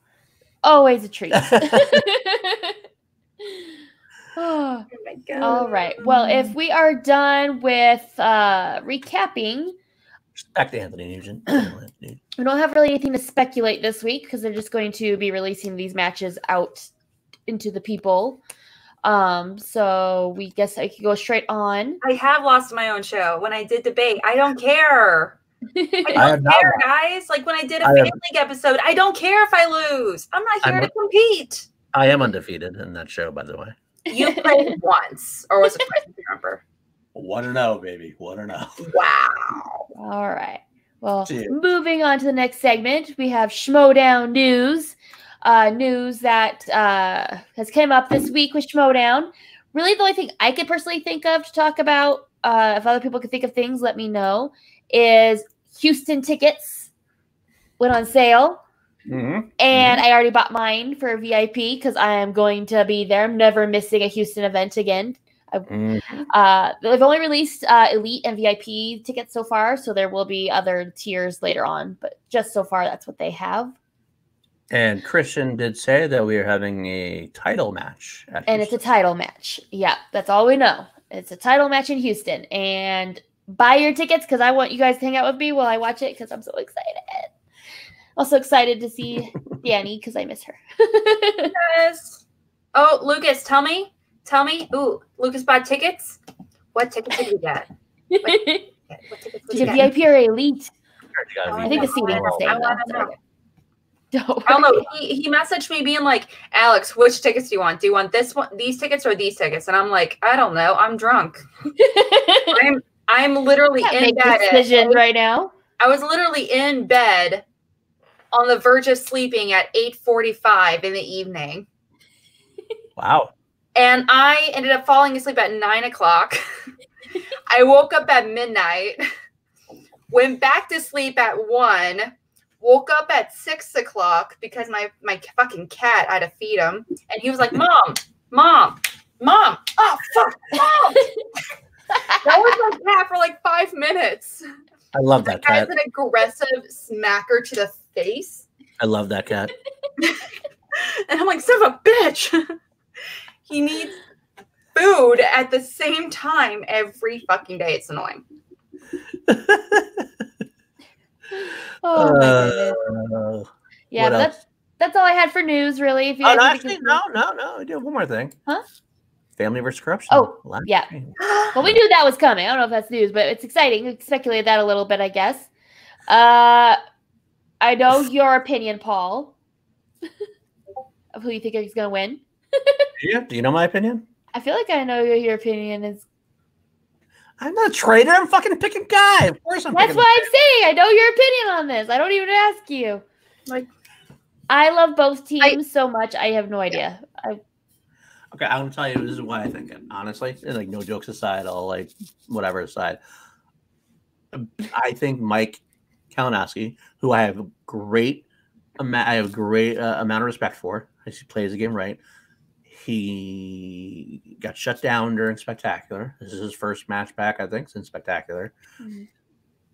always a treat. Oh my God. All right. Well, if we are done with recapping, back to Anthony Nugent. We don't have really anything to speculate this week because they're just going to be releasing these matches out into the people. So we guess I could go straight on. I have lost my own show when I did debate. I don't care. I don't care, guys. Like when I did a Fan League episode, I don't care if I lose. I'm not here to compete. I am undefeated in that show, by the way. You played once, or was it twice? I remember. 1-0, baby. 1-0. Wow. All right. Well, moving on to the next segment, we have Schmodown News. News that has came up this week with Schmodown. Really, the only thing I could personally think of to talk about, if other people could think of things, let me know, is Houston tickets went on sale. And I already bought mine for VIP because I am going to be there. I'm never missing a Houston event again. They've only released Elite and VIP tickets so far, so there will be other tiers later on. But just so far, that's what they have. And Christian did say that we are having a title match. It's a title match. Yeah, that's all we know. It's a title match in Houston. And buy your tickets because I want you guys to hang out with me while I watch it because I'm so excited. Also excited to see Danny because I miss her. Yes. Oh, Lucas, tell me. Ooh, Lucas bought tickets. What tickets did you get? Did you get VIP or Elite? I think the seating is the same. I don't know. He messaged me being like, Alex, which tickets do you want? Do you want this one, these tickets, or these tickets? And I'm like, I don't know. I'm drunk. I'm literally in bed right now. I was literally in bed on the verge of sleeping at 8:45 in the evening. Wow. And I ended up falling asleep at 9 o'clock. I woke up at midnight, went back to sleep at 1, woke up at 6 o'clock because my fucking cat, I had to feed him. And he was like, mom, oh, fuck, mom. That was my cat for like 5 minutes. I love that cat. That is an aggressive smacker to the face. I love that cat. And I'm like, son of a bitch. He needs food at the same time every fucking day. It's annoying. Oh, yeah, but that's all I had for news, really. If you no, I do have one more thing. Huh? Family versus Corruption. Oh, yeah. Well, we knew that was coming. I don't know if that's news, but it's exciting. We speculated that a little bit, I guess. I know your opinion, Paul, of who you think is going to win. Yeah. Do you know my opinion? I feel like I know your opinion is. I'm not a traitor. I'm fucking picking guy. Of course I'm. That's why I'm saying I know your opinion on this. I don't even ask you. Like, I love both teams so much. I have no idea. Yeah. Okay, I'm gonna tell you. This is why I think it. Honestly, and like no jokes aside, all like whatever aside, I think Mike Kalinowski, who I have a great amount of respect for, he plays the game right. He got shut down during Spectacular. This is his first match back, I think, since Spectacular. Mm-hmm.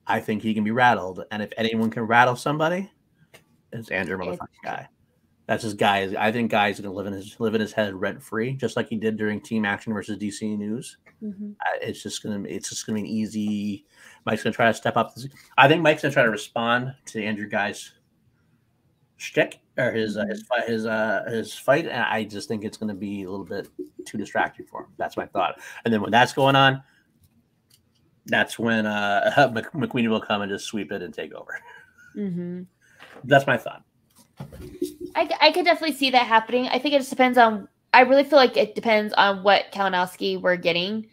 I think he can be rattled, and if anyone can rattle somebody, it's Andrew motherfucking Guy. That's his guy. I think Guy's gonna live in his head rent free, just like he did during Team Action versus DC News. Mm-hmm. It's just gonna be an easy. Mike's gonna try to step up. I think Mike's gonna try to respond to Andrew Guy's shtick or his fight, and I just think it's gonna be a little bit too distracting for him. That's my thought. And then when that's going on, that's when McQueenie will come and just sweep it and take over. Mm-hmm. That's my thought. I could definitely see that happening. I think it just depends on – I really feel like it depends on what Kalinowski we're getting.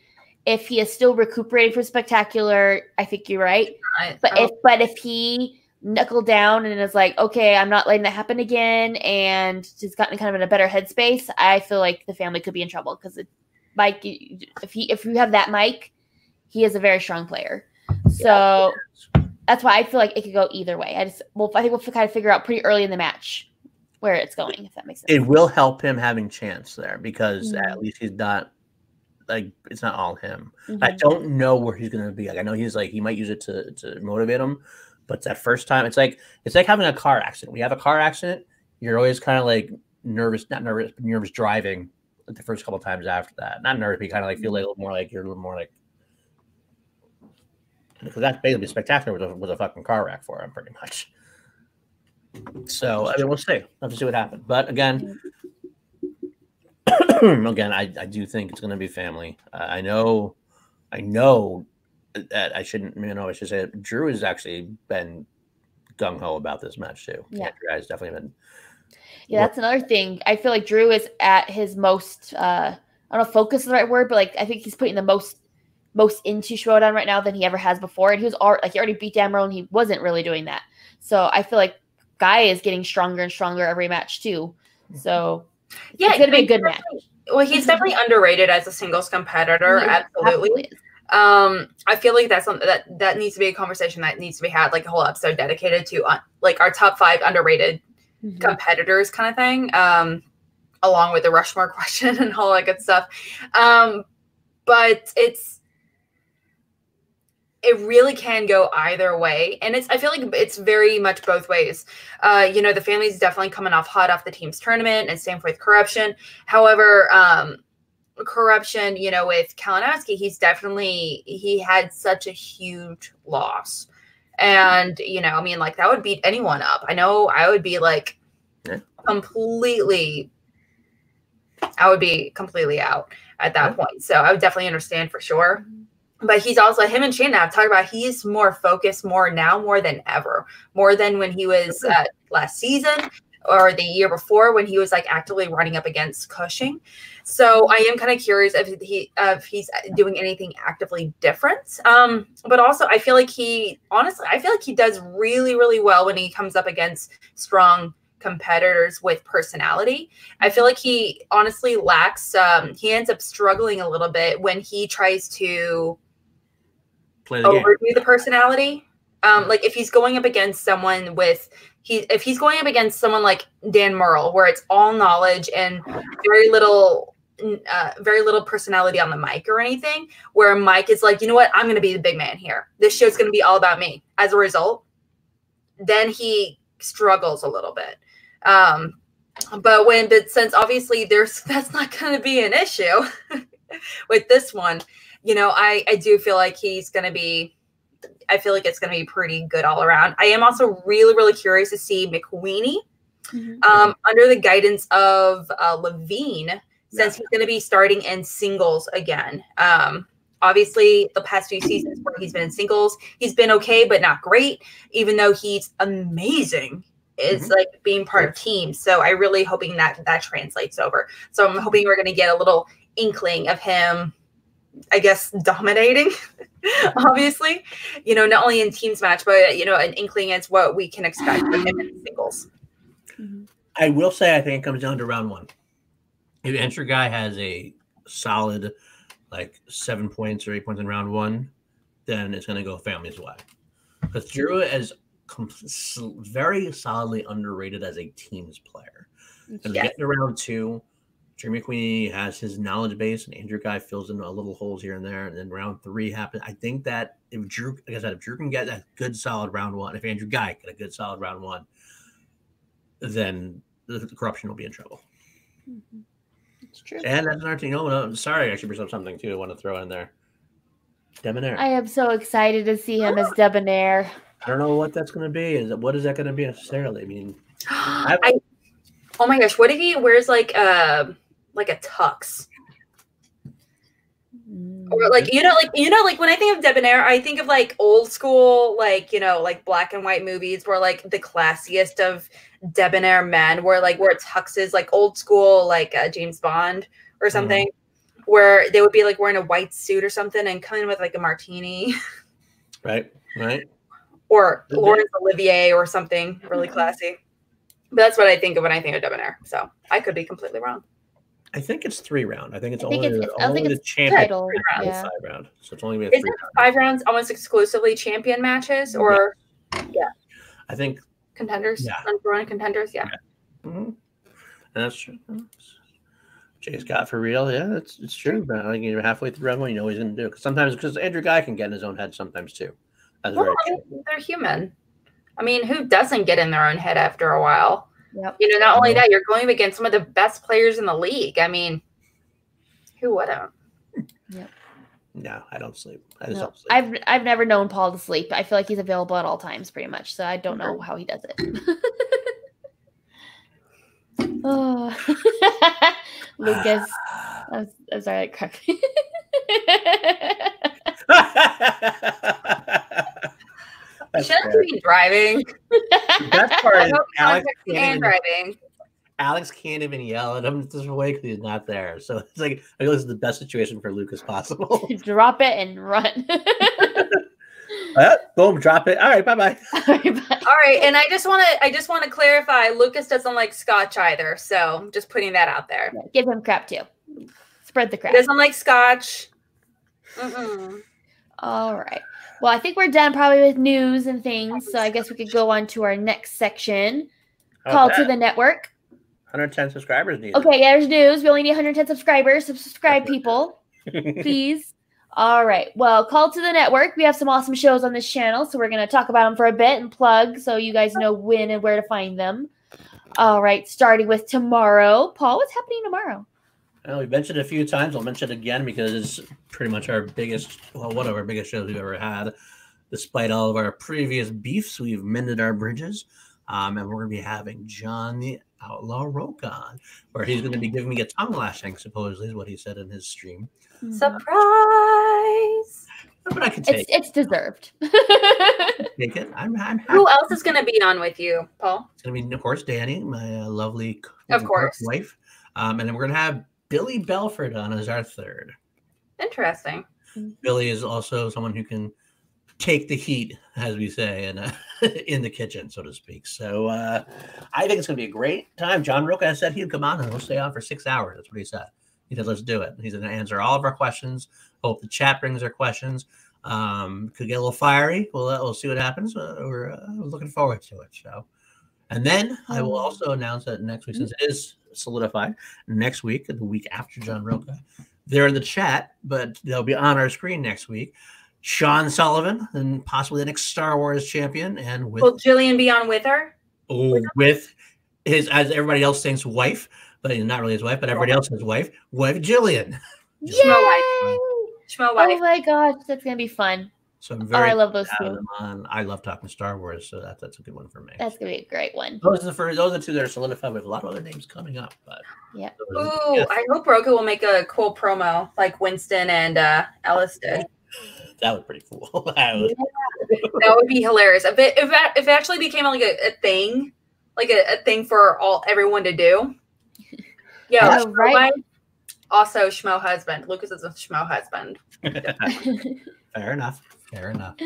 If he is still recuperating from Spectacular, I think you're right. But if he knuckled down and is like, okay, I'm not letting that happen again, and has gotten kind of in a better headspace, I feel like the family could be in trouble because Mike, if you have that Mike, he is a very strong player. So that's why I feel like it could go either way. I think we'll kind of figure out pretty early in the match where it's going, if that makes sense. It will help him having chance there because at least he's not like it's not all him. Mm-hmm. I don't know where he's gonna be. Like I know he's like he might use it to motivate him, but that first time it's like having a car accident. When you have a car accident, you're always kind of like nervous driving the first couple of times after that. Not nervous, but you kind of like feel like a little more like you're a little more like because that's basically Spectacular with a fucking car wreck for him pretty much. So I mean, we'll see. We'll have to see what happens. But again, I do think it's going to be family. I know that I shouldn't. You know, I should say it. Drew has actually been gung ho about this match too. Yeah, Drew has definitely been. Yeah, that's another thing. I feel like Drew is at his most. I don't know, focus is the right word, but like I think he's putting the most into Showdown right now than he ever has before. And he was all like he already beat Dameron. He wasn't really doing that. So I feel like. Guy is getting stronger and stronger every match too, so yeah, it's gonna be a good match. Well, he's definitely underrated as a singles competitor. Mm-hmm. Absolutely. I feel like that's something that needs to be a conversation that needs to be had, like a whole episode dedicated to like our top 5 underrated competitors kind of thing, along with the Rushmore question and all that good stuff. But it really can go either way. And I feel like it's very much both ways. You know, the family's definitely coming off hot off the team's tournament and same with Corruption. However, Corruption, you know, with Kalinowski, he had such a huge loss. And, you know, I mean, like that would beat anyone up. I know I would be like completely out at that point. So I would definitely understand for sure. But he's also him and Shannon. I've talked about he's more focused more now more than ever, more than when he was last season or the year before when he was like actively running up against Cushing. So I am kind of curious if he's doing anything actively different. But also I feel like he does really really well when he comes up against strong competitors with personality. I feel like he honestly lacks, he ends up struggling a little bit when he tries to play the overdo game. The personality. Like if he's going up against someone with, if he's going up against someone like Dan Merle, where it's all knowledge and very little personality on the mic or anything, where Mike is like, you know what, I'm going to be the big man here. This show's going to be all about me. As a result, then he struggles a little bit. But when, since obviously there's, that's not going to be an issue with this one, you know, I do feel like he's going to be, I feel like it's going to be pretty good all around. I am also really, really curious to see McWeeny under the guidance of Levine, since he's going to be starting in singles again. Obviously, the past few seasons where he's been in singles, he's been okay, but not great, even though he's amazing. It's like being part of teams. So I really hoping that that translates over. So I'm hoping we're going to get a little inkling of him, I guess, dominating, obviously, you know, not only in teams match, but, you know, an inkling is what we can expect from him in singles. I will say, I think it comes down to round one. If Enter Guy has a solid, like 7 points or 8 points in round one, then it's going to go families wide. Because Drew is very solidly underrated as a teams player. And getting to round two, Drew McWeeny has his knowledge base, and Andrew Guy fills in a little holes here and there. And then round three happens. I think that if Drew, like I said, if Drew can get that good solid round one, if Andrew Guy get a good solid round one, then the corruption will be in trouble. It's true. And that's another thing. Oh no, I'm sorry, I should bring up something too. I want to throw in there. Debonair. I am so excited to see him as Debonair. I don't know what that's going to be. What is that going to be necessarily? I mean, oh my gosh, what if he wears like a tux, or like when I think of Debonair, I think of like old school, like, you know, like black and white movies where like the classiest of debonair men where like where tuxes, like old school, like James Bond or something, where they would be like wearing a white suit or something and coming with like a martini, right, or Laurence Olivier or something really classy. But that's what I think of when I think of Debonair. So I could be completely wrong. I think it's 3 round. I think it's only the champion round. Yeah. 5 round. So it's only been 5 rounds almost exclusively champion matches, or I think contenders. Yeah. Running contenders, yeah. And that's true. Jay Scott for real. Yeah, it's true. But like, you're halfway through round one, you know what he's gonna do. Because sometimes Andrew Guy can get in his own head sometimes too. That's well, I mean, they're human. I mean, who doesn't get in their own head after a while? Yep. You know, not only that, you're going against some of the best players in the league. I mean, who wouldn't? Yep. No, I don't sleep. I just don't sleep. I've never known Paul to sleep. I feel like he's available at all times pretty much. So I don't know how he does it. Lucas. I'm sorry, that cracked me. Shouldn't be driving. That part is Alex can't even yell at him this way because he's not there. So it's like, I feel this is the best situation for Lucas possible. Drop it and run. Boom, drop it. All right, bye-bye. All right, and I just want to clarify, Lucas doesn't like scotch either. So I'm just putting that out there. Give him crap too. Spread the crap. He doesn't like scotch. All right. Well, I think we're done probably with news and things, so I guess we could go on to our next section. Call to the network. 110 subscribers needed. Okay, yeah, there's news. We only need 110 subscribers. Subscribe, people, please. All right. Well, Call to the network. We have some awesome shows on this channel, so we're going to talk about them for a bit and plug so you guys know when and where to find them. All right, starting with tomorrow. Paul, what's happening tomorrow? Well, we mentioned it a few times. I'll mention it again because it's pretty much our biggest, well, one of our biggest shows we've ever had. Despite all of our previous beefs, we've mended our bridges. And we're going to be having John the Outlaw Roke on, where he's going to be giving me a tongue lashing, supposedly, is what he said in his stream. Surprise! But I can take it. It's deserved. Take it. I'm happy. Who else is going to be on with you, Paul? It's going to be, of course, Danny, my lovely wife. And then we're going to have Billy Belford on as our third. Interesting. Billy is also someone who can take the heat, as we say, in the kitchen, so to speak. So I think it's going to be a great time. John Rocca said he'd come on and we'll stay on for 6 hours. That's what he said. He said, let's do it. He's going to answer all of our questions. Hope the chat brings their questions. Could get a little fiery. We'll see what happens. We're looking forward to it. So, and then I will also announce that next week, since it is solidified, next week, the week after John Rocca, they're in the chat, but they'll be on our screen next week. Sean Sullivan, and possibly the next Star Wars champion, and with will Jillian be on with her? Oh, with his, as everybody else thinks, wife, but not really his wife, but everybody else his wife, Jillian. Yay! Shmo wife. Oh my gosh, that's gonna be fun. So I'm very. Oh, I love those two. I love talking Star Wars, so that's a good one for me. That's gonna be a great one. Those are two that are solidified. We have a lot of other names coming up, but yeah. Ooh, yes. I hope Rocca will make a cool promo like Winston and Ellis did. That was pretty cool. That would be hilarious. If it actually became like a thing, like a thing for everyone to do. Yeah. Oh, right. Also, Schmo husband. Lucas is a Schmo husband. Fair enough. Fair enough.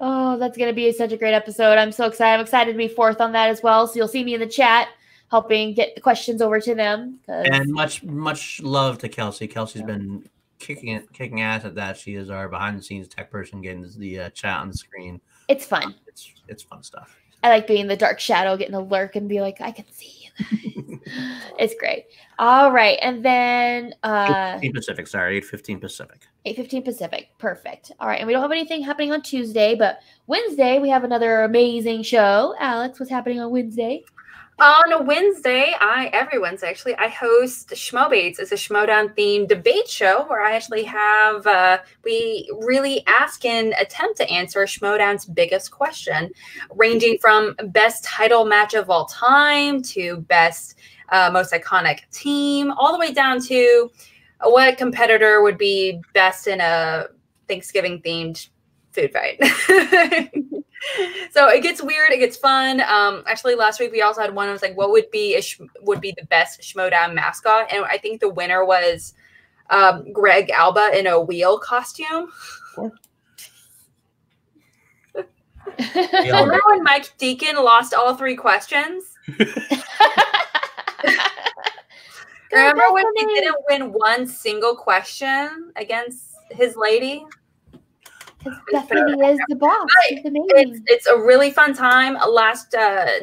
Oh, that's gonna be such a great episode. I'm so excited. I'm excited to be fourth on that as well. So you'll see me in the chat, helping get the questions over to them. And much love to Kelsey. Kelsey's been kicking ass at that. She is our behind the scenes tech person, getting the chat on the screen. It's fun. It's fun stuff. I like being the dark shadow, getting a lurk and be like, I can see you guys. It's great. All right. And then 8:15 Pacific. 8:15 Pacific. Perfect. All right. And we don't have anything happening on Tuesday, but Wednesday we have another amazing show. Alex, what's happening on Wednesday? On Wednesday, every Wednesday actually, I host Schmobates. It's a Schmodown themed debate show where I actually have, we really ask and attempt to answer Schmodown's biggest question, ranging from best title match of all time to best, most iconic team, all the way down to what competitor would be best in a Thanksgiving themed food fight. So it gets weird. It gets fun. Actually, last week we also had one. I was like, "What would be the best Schmodown mascot?" And I think the winner was Greg Alba in a wheel costume. Sure. Remember when Mike Deacon lost all three questions? Remember when he didn't win one single question against his lady? Definitely is the boss. It's a really fun time.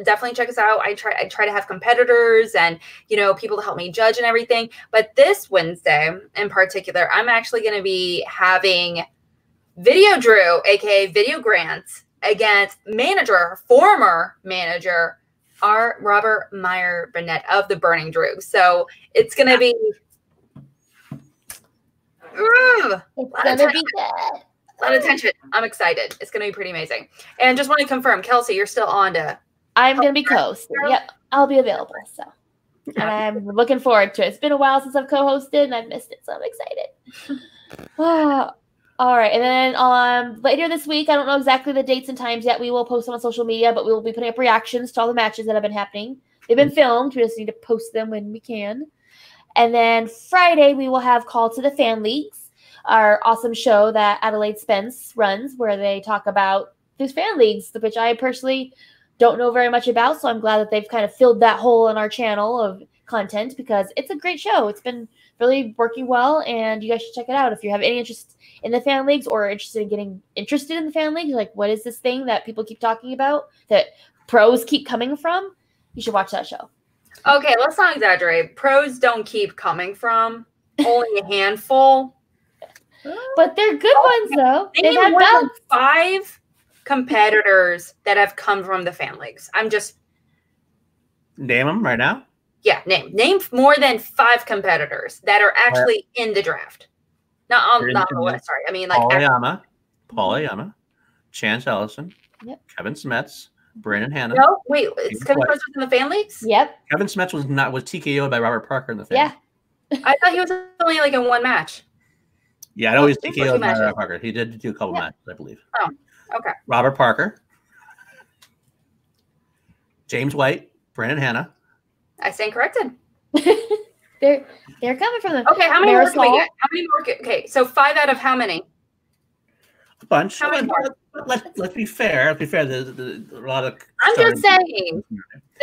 Definitely check us out. I try to have competitors and people to help me judge and everything. But this Wednesday in particular, I'm actually going to be having Video Drew, aka Video Grant, against former manager Robert Meyer Burnett of the Burning Drew. So it's going to be. It's going to be good. A lot of attention. I'm excited. It's going to be pretty amazing. And just want to confirm, Kelsey, you're still on to. I'm going to be co-hosting. Yep. I'll be available. So, and I'm looking forward to it. It's been a while since I've co-hosted and I've missed it. So I'm excited. Wow. All right. And then later this week, I don't know exactly the dates and times yet. We will post them on social media, but we will be putting up reactions to all the matches that have been happening. They've been filmed. We just need to post them when we can. And then Friday, we will have Call to the Fan Leagues, our awesome show that Adelaide Spence runs, where they talk about these fan leagues, which I personally don't know very much about. So I'm glad that they've kind of filled that hole in our channel of content, because it's a great show. It's been really working well, and you guys should check it out. If you have any interest in the fan leagues or interested in getting interested in the fan leagues, like what is this thing that people keep talking about that pros keep coming from, you should watch that show. Okay, let's not exaggerate. Pros don't keep coming from, only a handful. But they're good ones, though. They've had about 5 competitors that have come from the fan leagues. I'm just name them right now. Yeah, name more than 5 competitors that are actually in the draft. Not on the list. Sorry, I mean like Paul Ayama, Chance Ellison, Kevin Smets, Brandon Hanna. No, wait, it's Kevin Smets was in the fan leagues. Yep, Kevin Smets was TKO'd by Robert Parker in the fan. Yeah, I thought he was only like in one match. Yeah, I always think he was Robert Parker. He did do a couple matches, I believe. Oh, okay. Robert Parker, James White, Brandon Hanna. I stand corrected. they're coming from the. Okay, how many more? Okay, so 5 out of how many? a bunch. How many parts? Let's be fair. Let's be fair. A lot of. I'm just saying,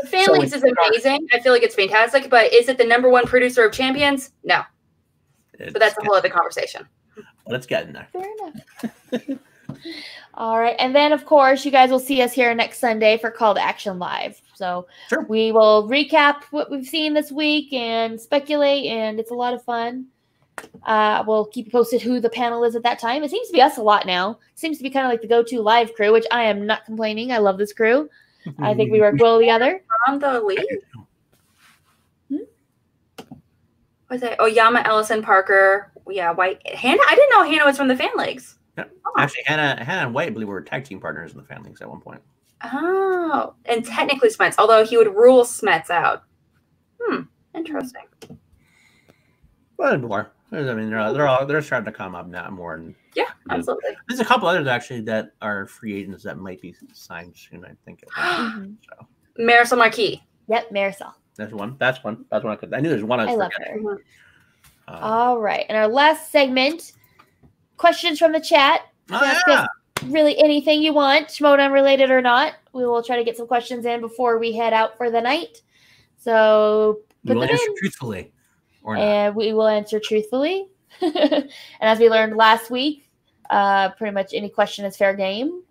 the Phalanx is amazing. I feel like it's fantastic. But is it the #1 producer of Champions? No. But that's a whole other conversation. Well, let's get in there. Fair enough. All right. And then, of course, you guys will see us here next Sunday for Call to Action Live. So sure. We will recap what we've seen this week and speculate, and it's a lot of fun. We'll keep you posted who the panel is at that time. It seems to be us a lot now. It seems to be kind of like the go-to live crew, which I am not complaining. I love this crew. I think we work well together. From the league? Was it Oyama, Ellison, Parker? Yeah, White. Hannah? I didn't know Hannah was from the Phalanx. Yeah. Oh. Actually, Hannah and White, I believe, were tag team partners in the Phalanx at one point. Oh, and technically Smets, although he would rule Smets out. Interesting. Well, more. I mean, they're starting to come up now more. And, yeah, absolutely. There's a couple others actually that are free agents that might be signed soon. I think. So. Marisol Marquis. Yep, Marisol. That's one. That's one. That's one. I knew there's one. I love her. All right, and our last segment: questions from the chat. Ask us really anything you want, Shmoda related or not. We will try to get some questions in before we head out for the night. So put them in. Answer truthfully, or not. And we will answer truthfully. And as we learned last week, pretty much any question is fair game.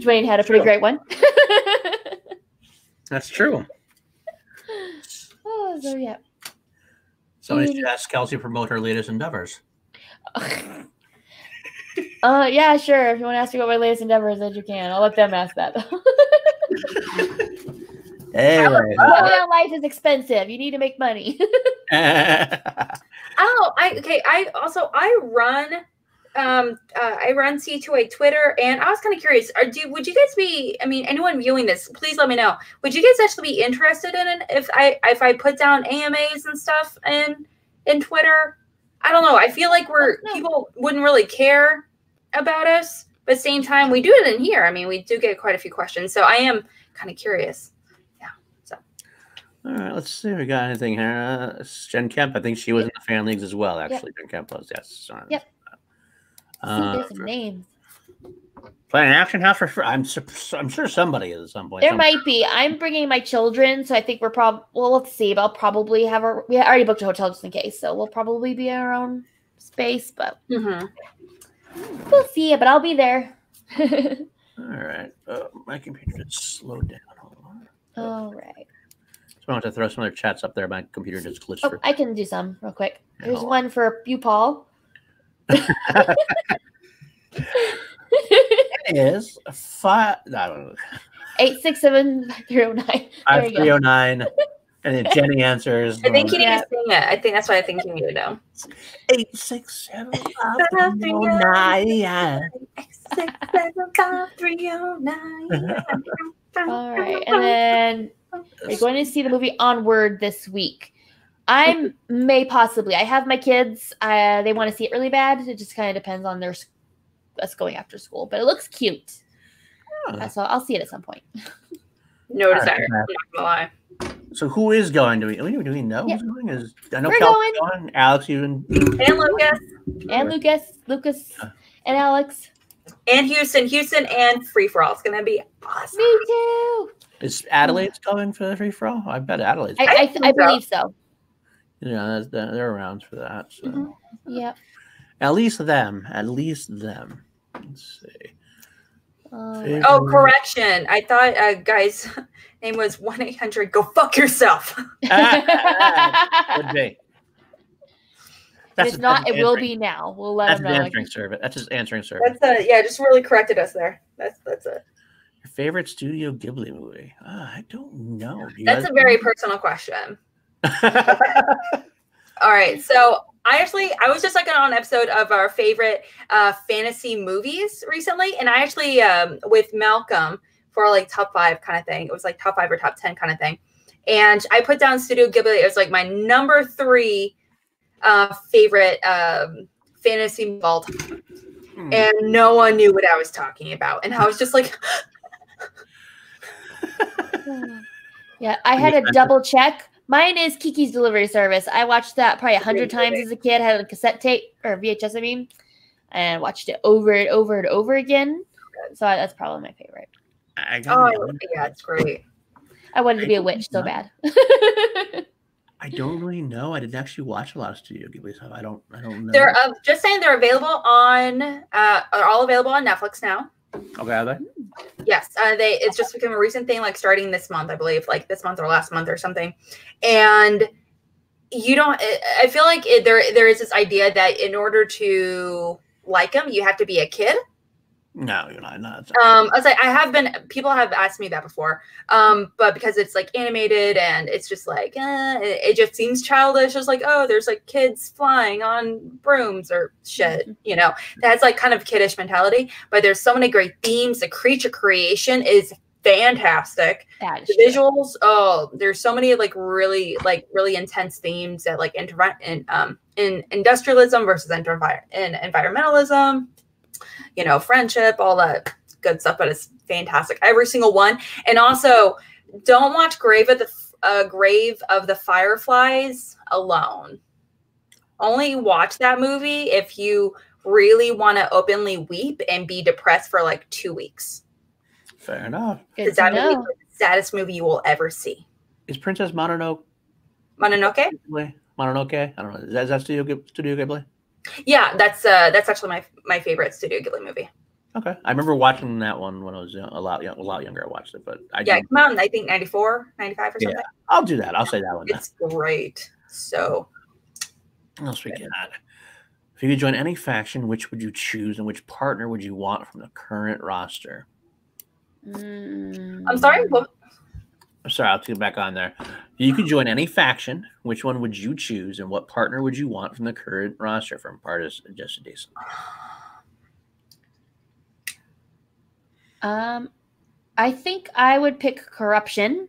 Dwayne had a pretty great one. That's true. Oh, so yeah. Somebody should ask Kelsey to promote her latest endeavors. Yeah, sure. If you want to ask me about my latest endeavors, then you can. I'll let them ask that. Hey, life is expensive. You need to make money. I run. I run C2A Twitter, and I was kind of curious. Would you guys be? I mean, anyone viewing this, please let me know. Would you guys actually be interested in it if I put down AMAs and stuff in Twitter? I don't know. I feel like people wouldn't really care about us, but at the same time, we do it in here. I mean, we do get quite a few questions, so I am kind of curious. Yeah. So. All right. Let's see if we got anything here. Jen Kemp. I think she was in the fan leagues as well. Actually, Jen Kemp was. Yes. Yep. Some names. Playing Action House for sure. I'm sure somebody is at some point. There might be. I'm bringing my children, so I think we're probably. Well, let's see. But I'll probably have our. We already booked a hotel just in case, so we'll probably be in our own space. But we'll see. But I'll be there. All right. My computer just slowed down. Hold on. All right. So I want to throw some other chats up there. My computer just glitched. Oh, I can do some real quick. Here's one for you, Paul. It is 867-309. 309, and then Jenny answers. I think you need to sing it. I think that's what I think you need to know. 867-309. 867-309. All right, and then we're going to see the movie Onward this week. I may possibly. I have my kids. They want to see it really bad. It just kind of depends on us going after school. But it looks cute. So I'll see it at some point. No desire. Right. I'm not gonna lie. So who is going? Do we know who's going? I know Kelly's going. Alex, and Lucas. And Lucas. And Alex. And Houston, and Free For All. It's going to be awesome. Me too. Is Adelaide going for the Free For All? I bet Adelaide's going. I believe so. Yeah, they're around for that. So. Yeah. At least them. Let's see. Correction. I thought a guy's name was 1-800. Go fuck yourself. Would be. It's not. It will be now. We'll let them know. That's his answering service. That's his answering service. Yeah, just really corrected us there. That's it. Your favorite Studio Ghibli movie? I don't know. That's a very personal question. All right, so I was just on an episode of our favorite fantasy movies recently, and I actually with Malcolm for our top 5 kind of thing. It was top 5 or top 10 kind of thing, and I put down Studio Ghibli. It was my number 3 favorite fantasy of all time, and no one knew what I was talking about, and I was just like. Yeah, I had to double check. Mine is Kiki's Delivery Service. I watched that probably 100 times as a kid. I had a cassette tape or VHS, and watched it over and over and over again. So that's probably my favorite. Yeah, it's great. I wanted to be a witch so bad. I don't really know. I didn't actually watch a lot of Studio Ghibli stuff. I don't know. They're just saying they're available on are all available on Netflix now. Okay, are they? Yes, they. It's just become a recent thing, like starting this month, I believe, like this month or last month or something. And you don't. I feel like there is this idea that in order to like them, you have to be a kid. No, you're not. I was like, I have been. People have asked me that before, but because it's like animated and it's just like it just seems childish. It's like, oh, there's like kids flying on brooms or shit. You know, that's like kind of kiddish mentality. But there's so many great themes. The creature creation is fantastic. The visuals. Oh, there's so many like really intense themes that like in industrialism versus environmentalism. You know, friendship, all that good stuff, but it's fantastic. Every single one. And also, don't watch Grave of the Fireflies alone. Only watch that movie if you really want to openly weep and be depressed for like 2 weeks. Fair enough. Because that movie is the saddest movie you will ever see. Is Princess Mononoke? Mononoke? Mononoke? I don't know. Is that Studio Ghibli? Yeah, that's actually my favorite Studio Ghibli movie. Okay, I remember watching that one when I was a lot younger. I watched it, but it came out in, I think, 94, 95 or something. Yeah, I'll do that. I'll say that one. It's great. So, what else we got? If you could join any faction, which would you choose, and which partner would you want from the current roster? I'm sorry. What? I'm sorry, I'll get back on there. You could join any faction. Which one would you choose, and what partner would you want from the current roster from Partis and Just a Decent? I think I would pick Corruption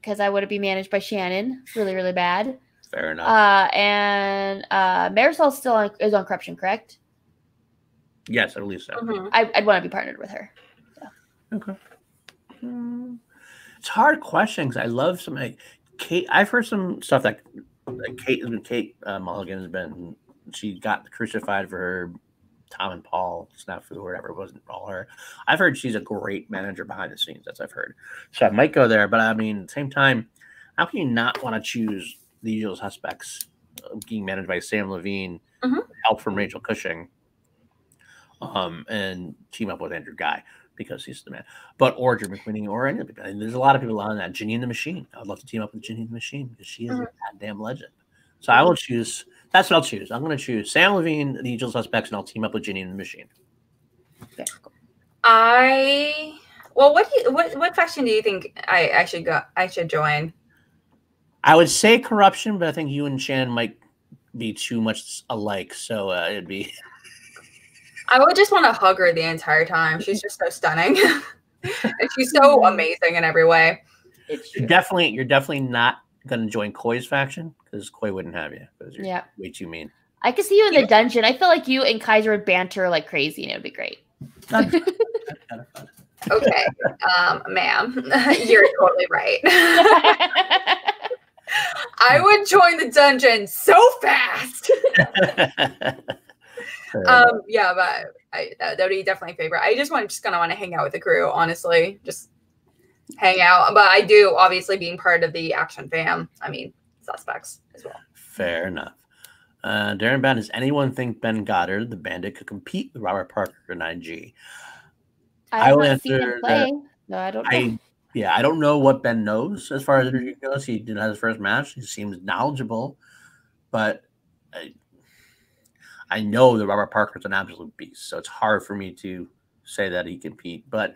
because I would be managed by Shannon really, really bad. Fair enough. And Marisol still is on Corruption, correct? Yes, I believe so. Mm-hmm. I'd want to be partnered with her. So. Okay. It's hard questions. I love some Kate. I've heard some stuff that Kate Mulligan has been. She got crucified for her Tom and Paul snafu or whatever. It wasn't all her. I've heard she's a great manager behind the scenes. That's what I've heard. So I might go there. But I mean, at the same time, how can you not want to choose The Usual Suspects being managed by Sam Levine, help from Rachel Cushing, and team up with Andrew Guy? Because he's the man, but or Drew McQueen or any of the people. And there's a lot of people on that. Ginny and the Machine. I'd love to team up with Ginny and the Machine because she is a goddamn legend. So I will choose. That's what I'll choose. I'm going to choose Sam Levine, The Usual Suspects, and I'll team up with Ginny and the Machine. Okay. What faction do you think I should go? I should join. I would say Corruption, but I think you and Shannon might be too much alike. So it'd be. I would just want to hug her the entire time. She's just so stunning. And she's so amazing in every way. You're definitely not going to join Koi's faction because Koi wouldn't have you. You're way too mean. I could see you in the dungeon. I feel like you and Kaiser would banter like crazy and it would be great. Okay. Ma'am, you're totally right. I would join the dungeon so fast. Yeah, but that would be definitely a favorite. I just kind of want to hang out with the crew, honestly. Just hang out. But I do, obviously, being part of the Action Fam. I mean, Suspects as well. Fair enough. Darren Bound, does anyone think Ben Goddard, the Bandit, could compete with Robert Parker in IG? I will answer. No, I don't know. I don't know what Ben knows as far as energy goes. He did have his first match. He seems knowledgeable, but. I know that Robert Parker's an absolute beast, so it's hard for me to say that he can compete. But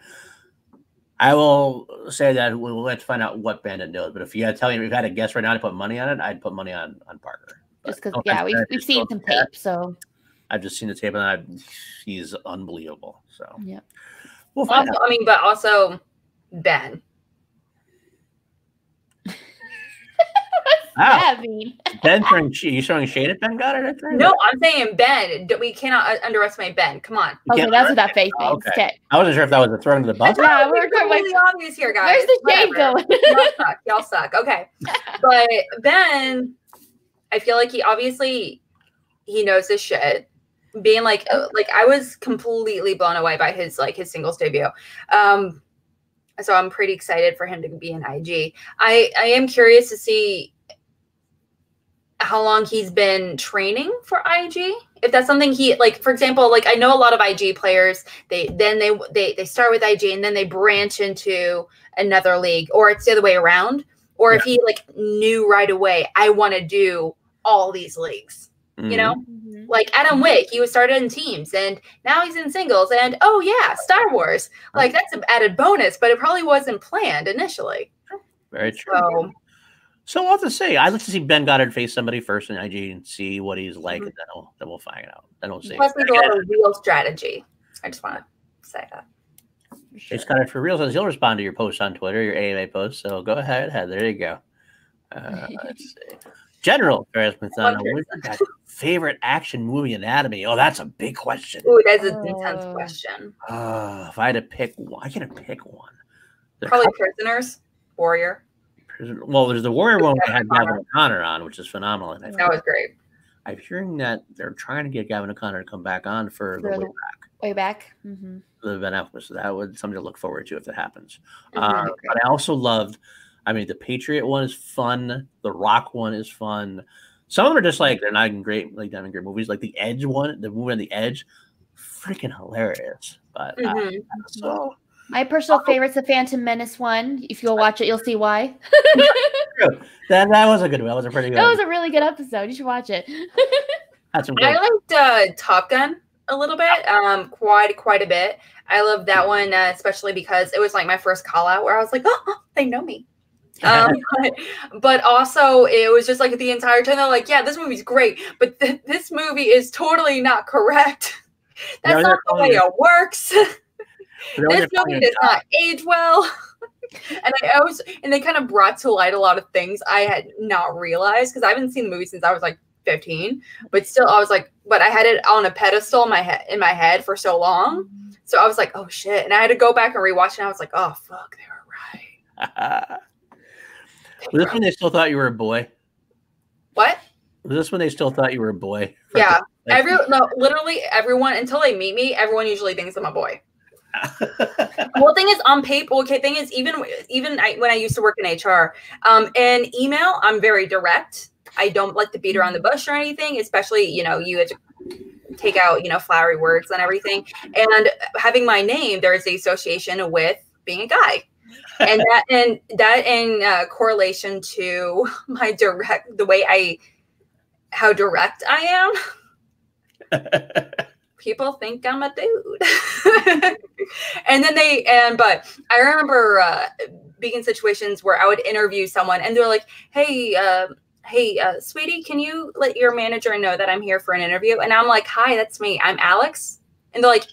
I will say that we'll have to find out what Bandit knows. But if you had to tell me, if I had a guess right now to put money on it, I'd put money on Parker. But just because, we've seen some tape, so I've just seen the tape, and he's unbelievable. So yeah, we'll find out. I mean, but also Ben. Wow. Yeah, I mean. Ben, you showing shade at Ben Goddard? No, I'm saying Ben. We cannot underestimate Ben. Come on. Okay, that's what that face means. Okay. I wasn't sure if that was a throw into the bus. Yeah, we're really obvious here, guys. Where's the shade going? Y'all suck. Okay. But Ben, I feel like he knows his shit. being like I was completely blown away by his singles debut. So I'm pretty excited for him to be in IG. I am curious to see how long he's been training for IG. If that's something he, like, for example, like I know a lot of IG players, they start with IG and then they branch into another league, or it's the other way around. Or if he like knew right away, I want to do all these leagues, you know, like Adam Wick, he was started in teams and now he's in singles and, oh yeah, Star Wars, like that's an added bonus, but it probably wasn't planned initially. Very true. So I'll have to say, I'd like to see Ben Goddard face somebody first in IG and see what he's like, and then we'll find out. Then we'll see. Plus, we go over real strategy. I just want to say that. Sure. It's kind of for real, since he'll respond to your post on Twitter, your AMA post. So go ahead, there you go. Let's see. General Mathana, what's your favorite action movie anatomy? Oh, that's a big question. Ooh, that's an intense question. If I had to pick one, I gotta pick one. Probably Prisoners, Warrior. Well, there's the Warrior one we had Gavin O'Connor on, which is phenomenal. And that was great. I'm hearing that they're trying to get Gavin O'Connor to come back on for the Way Back. The Ben Affleck, so that would something to look forward to if that happens. But I also loved, I mean, the Patriot one is fun. The Rock one is fun. Some of them are just like, they're not great, like not great movies. Like the Edge one, the movie on the Edge, freaking hilarious. But so. My personal favorite's the Phantom Menace one. If you'll watch it, you'll see why. that was a good one. That was a pretty good. That was a really good episode. You should watch it. I liked Top Gun a little bit, quite a bit. I loved that one, especially because it was like my first call out where I was like, oh, they know me. But also it was just like the entire time they're like, yeah, this movie's great, but this movie is totally not correct. That's not the way it works. This movie does not age well. And they kind of brought to light a lot of things I had not realized, because I haven't seen the movie since I was like 15, but still I was like, but I had it on a pedestal in my head for so long. So I was like, oh shit. And I had to go back and rewatch it, and I was like, oh fuck, they were right. Was this when they still thought you were a boy? What? Was this when they still thought you were a boy? Yeah. Literally everyone, until they meet me, everyone usually thinks I'm a boy. Well, thing is, on paper, okay, thing is, even when I used to work in HR, in email, I'm very direct. I don't like to beat around the bush or anything, especially, you know, you had to take out, you know, flowery words and everything. And having my name, there is the association with being a guy. And that in correlation to my direct, how direct I am. People think I'm a dude. But I remember being in situations where I would interview someone and they're like, hey, sweetie, can you let your manager know that I'm here for an interview? And I'm like, hi, that's me. I'm Alex. And they're like,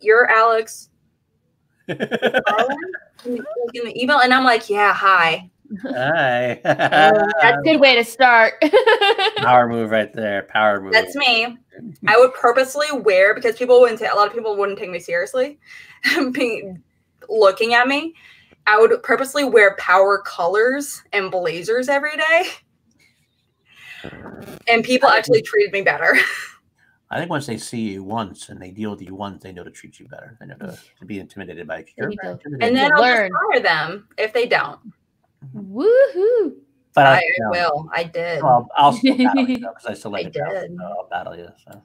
you're Alex? In the email. And I'm like, yeah, hi. That's a good way to start. Power move right there. Power move. That's me. I would purposely wear, because a lot of people wouldn't take me seriously, looking at me. I would purposely wear power colors and blazers every day, and people actually treated me better. I think once they see you once and they deal with you once, they know to treat you better. They know to be intimidated by you. And then I'll just fire them if they don't. Woohoo! But I will. I did. Well, I'll still battle you, because I still like it. I'll battle you. So.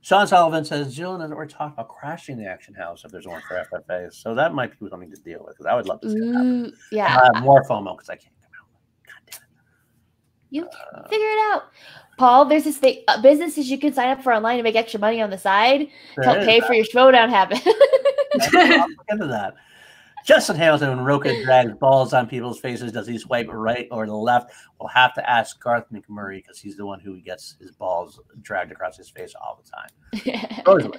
Sean Sullivan says Jillian doesn't want to talk about crashing the Action House if there's one for FFA. So that might be something to deal with, because I would love to see that happen. Yeah. More FOMO, because I can't come out. God damn it. You figure it out. Paul, there's this thing, businesses you can sign up for online to make extra money on the side to help pay for your showdown habit. I'll look into that. Justin Hamilton, when Roka drags balls on people's faces, does he swipe right or the left? We'll have to ask Garth McMurray, because he's the one who gets his balls dragged across his face all the time. Rosalie.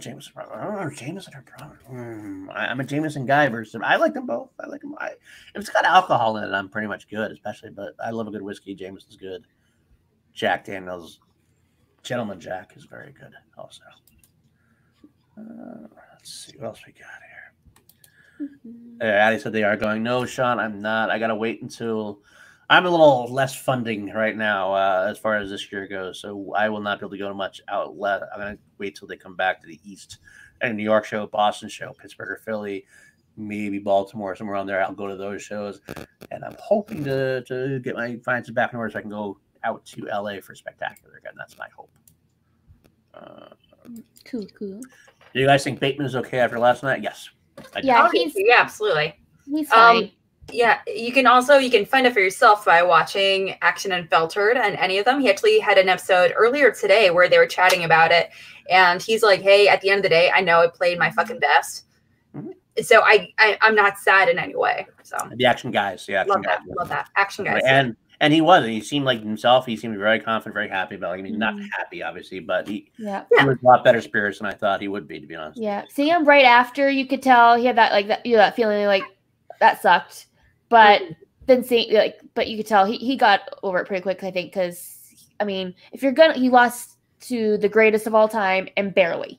Jameson or Brown. I'm a Jameson guy versus I like them both. I like them. If it's got alcohol in it, I'm pretty much good, especially. But I love a good whiskey. Jameson's good. Jack Daniels, Gentleman Jack is very good also. Let's see what else we got here. Addie said they are going. No, Sean, I'm not. I gotta wait until I'm a little less funding right now as far as this year goes, so I will not be able to go to much outlet. I'm going to wait till they come back to the East and New York show, Boston show, Pittsburgh or Philly, maybe Baltimore, somewhere on there. I'll go to those shows, and I'm hoping to get my finances back in order so I can go out to LA for Spectacular again. That's my hope. Cool. Do you guys think Bateman is okay after last night? Yes. Yeah, absolutely. He's fine. Yeah, you can find it for yourself by watching Action Unfiltered and any of them. He actually had an episode earlier today where they were chatting about it, and he's like, "Hey, at the end of the day, I know I played my fucking best, so I'm not sad in any way." So the action guys, love that, action guys, and he was. He seemed like himself. He seemed very confident, very happy about it. I mean, not happy, obviously, but he was a lot better spirits than I thought he would be, to be honest. Yeah, seeing him right after, you could tell he had that that feeling like that sucked. But then but you could tell he got over it pretty quick, I think, because I mean, he lost to the greatest of all time and barely,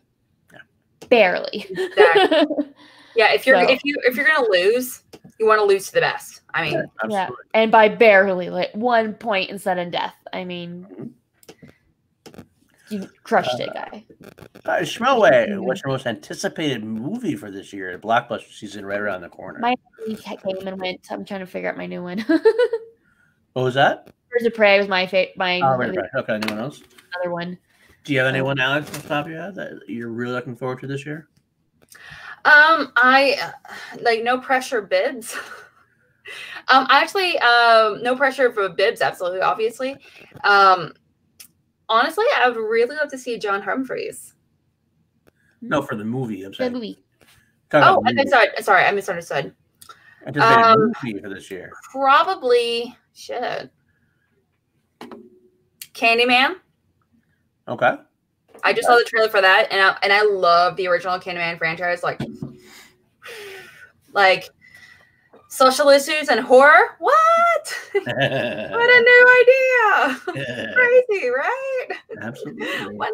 barely. Exactly. Yeah, if you're gonna lose, you want to lose to the best. I mean, yeah, and by barely, like 1 point in sudden death. I mean, you crushed it, guy. Shmellway, what's your most anticipated movie for this year? Blockbuster season right around the corner. My movie came and went. I'm trying to figure out my new one. What was that? Birds of Prey was my favorite. Okay, anyone else? Another one. Do you have anyone, Alex, on top of you that you're really looking forward to this year? I like No Pressure Bibbs. No Pressure for Bibbs, absolutely, obviously. Honestly, I would really love to see John Humphreys. No, for the movie. I'm sorry. The movie. Oh, sorry, I misunderstood. I just made a movie for this year. Probably should. Candyman. Okay. I just saw the trailer for that, and I love the original Candyman franchise. Like social issues and horror. What? What a new idea! Yeah. Crazy, right? Absolutely. Why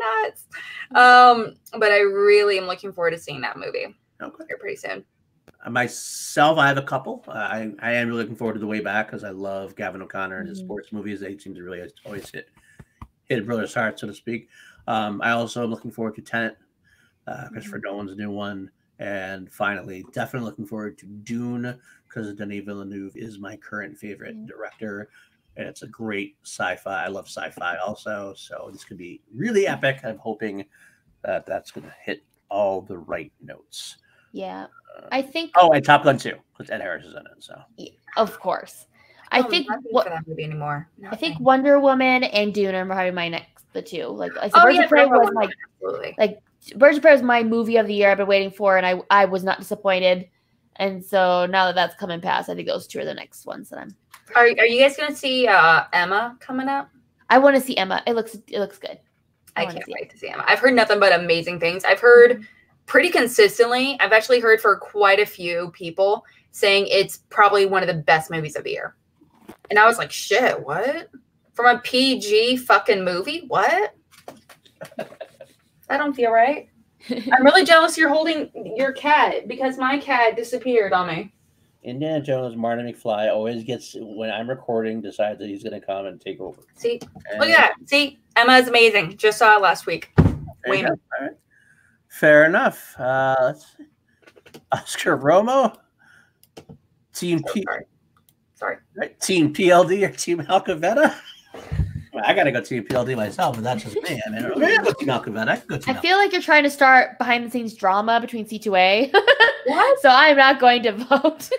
not? But I really am looking forward to seeing that movie. Okay, here pretty soon. Myself, I have a couple. I am really looking forward to The Way Back because I love Gavin O'Connor and his sports movies. They seem to really always hit a brother's heart, so to speak. I also am looking forward to Tenet, Christopher Nolan's new one. And finally, definitely looking forward to Dune because Denis Villeneuve is my current favorite director. And it's a great sci-fi. I love sci-fi also. So this could be really epic. I'm hoping that that's going to hit all the right notes. Yeah. I think. Oh, and Top Gun 2 because Ed Harris is in it. So, yeah, of course. I think that movie anymore. Nothing. I think Wonder Woman and Dune are probably my next, the two. Like I said, Birds of Prey was my movie of the year I've been waiting for, and I was not disappointed. And so now that that's coming past, I think those two are the next ones that I'm. Are you guys gonna see Emma coming up? I want to see Emma. It looks good. I can't wait to see Emma. I've heard nothing but amazing things. I've heard pretty consistently. I've actually heard for quite a few people saying it's probably one of the best movies of the year. And I was like, shit, what? From a PG fucking movie? What? I don't feel right. I'm really jealous you're holding your cat because my cat disappeared on me. Indiana Jones, Marty McFly always gets, when I'm recording, decides that he's going to come and take over. See? Look at that. See? Emma's amazing. Just saw it last week. Wait. All right. Fair enough. Let's see. Oscar Romo. Team P. Sorry. Right. Team PLD or Team Alcavetta? I gotta go Team PLD myself, but that's just me. I mean, I feel like you're trying to start behind the scenes drama between C2A. What? So I'm not going to vote.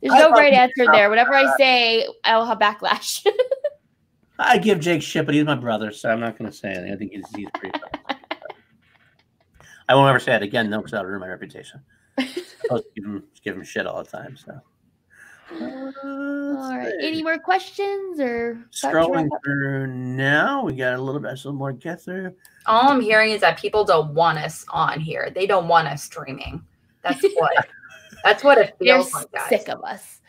There's no right answer there. Whatever I say, I'll have backlash. I give Jake shit, but he's my brother, so I'm not gonna say anything. I think he's pretty funny. I won't ever say it again, though, because that'll ruin my reputation. I give him shit all the time, so. All right. Any more questions or scrolling through now? We got a little more get through. All I'm hearing is that people don't want us on here. They don't want us streaming. That's what it feels like. They're sick of us.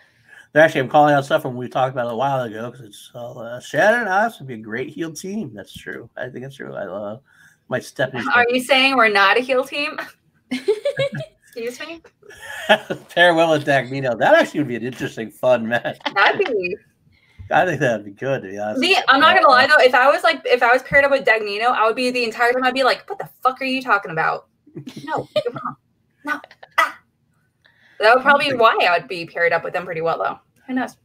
Actually, I'm calling out stuff when we talked about it a while ago because it's all Shannon and us would be a great heel team. That's true. I think that's true. I love my step. Are you saying we're not a heel team? Can you swing it? Farewell attack, Nino. That actually would be an interesting, fun match. That'd be. I think that'd be good, to be honest. I'm not gonna lie though, if I was paired up with Dagnino, I would be the entire time. I'd be like, "What the fuck are you talking about? No, come on, no." Ah. That would probably be why I would be paired up with them pretty well, though. Who knows?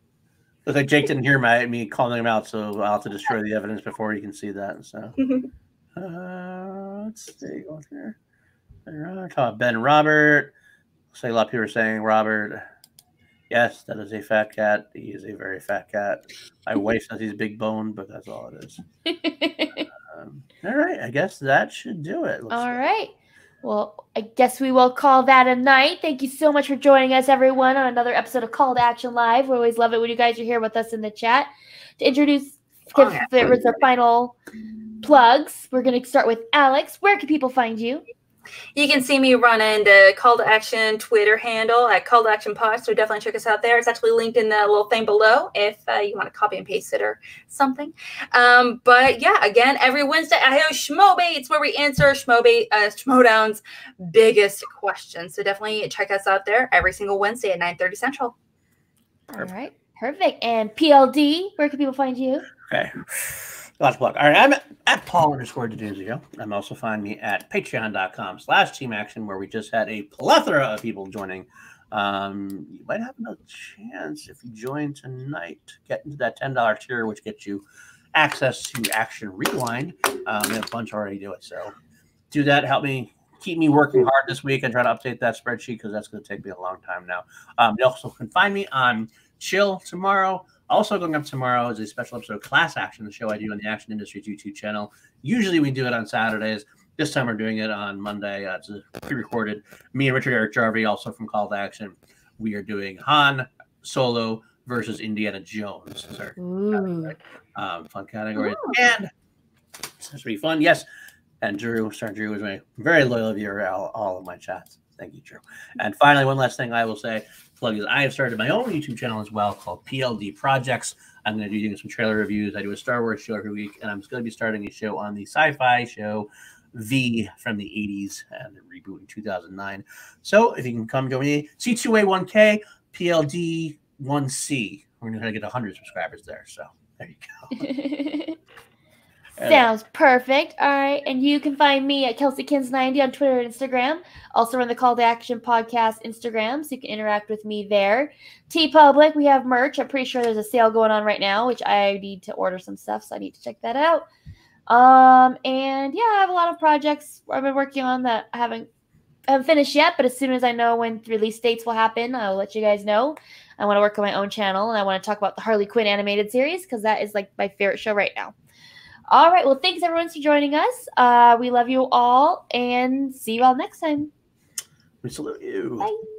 Looks like Jake didn't hear me calling him out, so I'll have to destroy the evidence before he can see that. So let's see on here. Ben Robert. Looks like a lot of people are saying Robert. Yes, that is a fat cat. He is a very fat cat. My wife says he's big boned, but that's all it is. All right. I guess that should do it. All right. Well, I guess we will call that a night. Thank you so much for joining us, everyone, on another episode of Call to Action Live. We always love it when you guys are here with us in the chat. To introduce our final plugs, we're going to start with Alex. Where can people find you? You can see me running the Call to Action Twitter handle at Call to Action Pod, so definitely check us out there. It's actually linked in the little thing below if you want to copy and paste it or something. But yeah, again, every Wednesday I have Schmobates, where we answer Schmodown's biggest questions. So definitely check us out there every single Wednesday at 9:30 Central. All right, perfect. And PLD, where can people find you? Okay. Lots of luck. All right, I'm at Paul_DeDunzio. I'm also find me at patreon.com/teamaction, where we just had a plethora of people joining. You might have no chance if you join tonight to get into that $10 tier, which gets you access to Action Rewind. We have a bunch already do it, so do that. Help me keep me working hard this week and try to update that spreadsheet, because that's going to take me a long time now. You also can find me on Chill tomorrow. Also going up tomorrow is a special episode of Class Action, the show I do on the Action Industries YouTube channel. Usually we do it on Saturdays. This time we're doing it on Monday. It's pre-recorded. Me and Richard Eric Jarvie, also from Call to Action, we are doing Han Solo versus Indiana Jones. Is our category. Fun category. Ooh. And it's going to be fun. Yes. And Drew, Sir Drew is my very loyal viewer, all of my chats. Thank you, Drew. And finally, one last thing I will say, plug is I have started my own YouTube channel as well called PLD Projects. I'm going to be doing some trailer reviews. I do a Star Wars show every week, and I'm going to be starting a show on the sci-fi show V from the 80s and the reboot in 2009. So if you can come join me, C2A1K, PLD1C. We're going to get 100 subscribers there. So there you go. Sounds perfect. All right. And you can find me at KelseyKins90 on Twitter and Instagram. Also run the Call to Action Podcast Instagram, so you can interact with me there. TeePublic, we have merch. I'm pretty sure there's a sale going on right now, which I need to order some stuff, so I need to check that out. And yeah, I have a lot of projects I've been working on that I haven't finished yet, but as soon as I know when release dates will happen, I'll let you guys know. I want to work on my own channel, and I want to talk about the Harley Quinn animated series, because that is like my favorite show right now. All right. Well, thanks, everyone, for joining us. We love you all, and see you all next time. We salute you. Bye.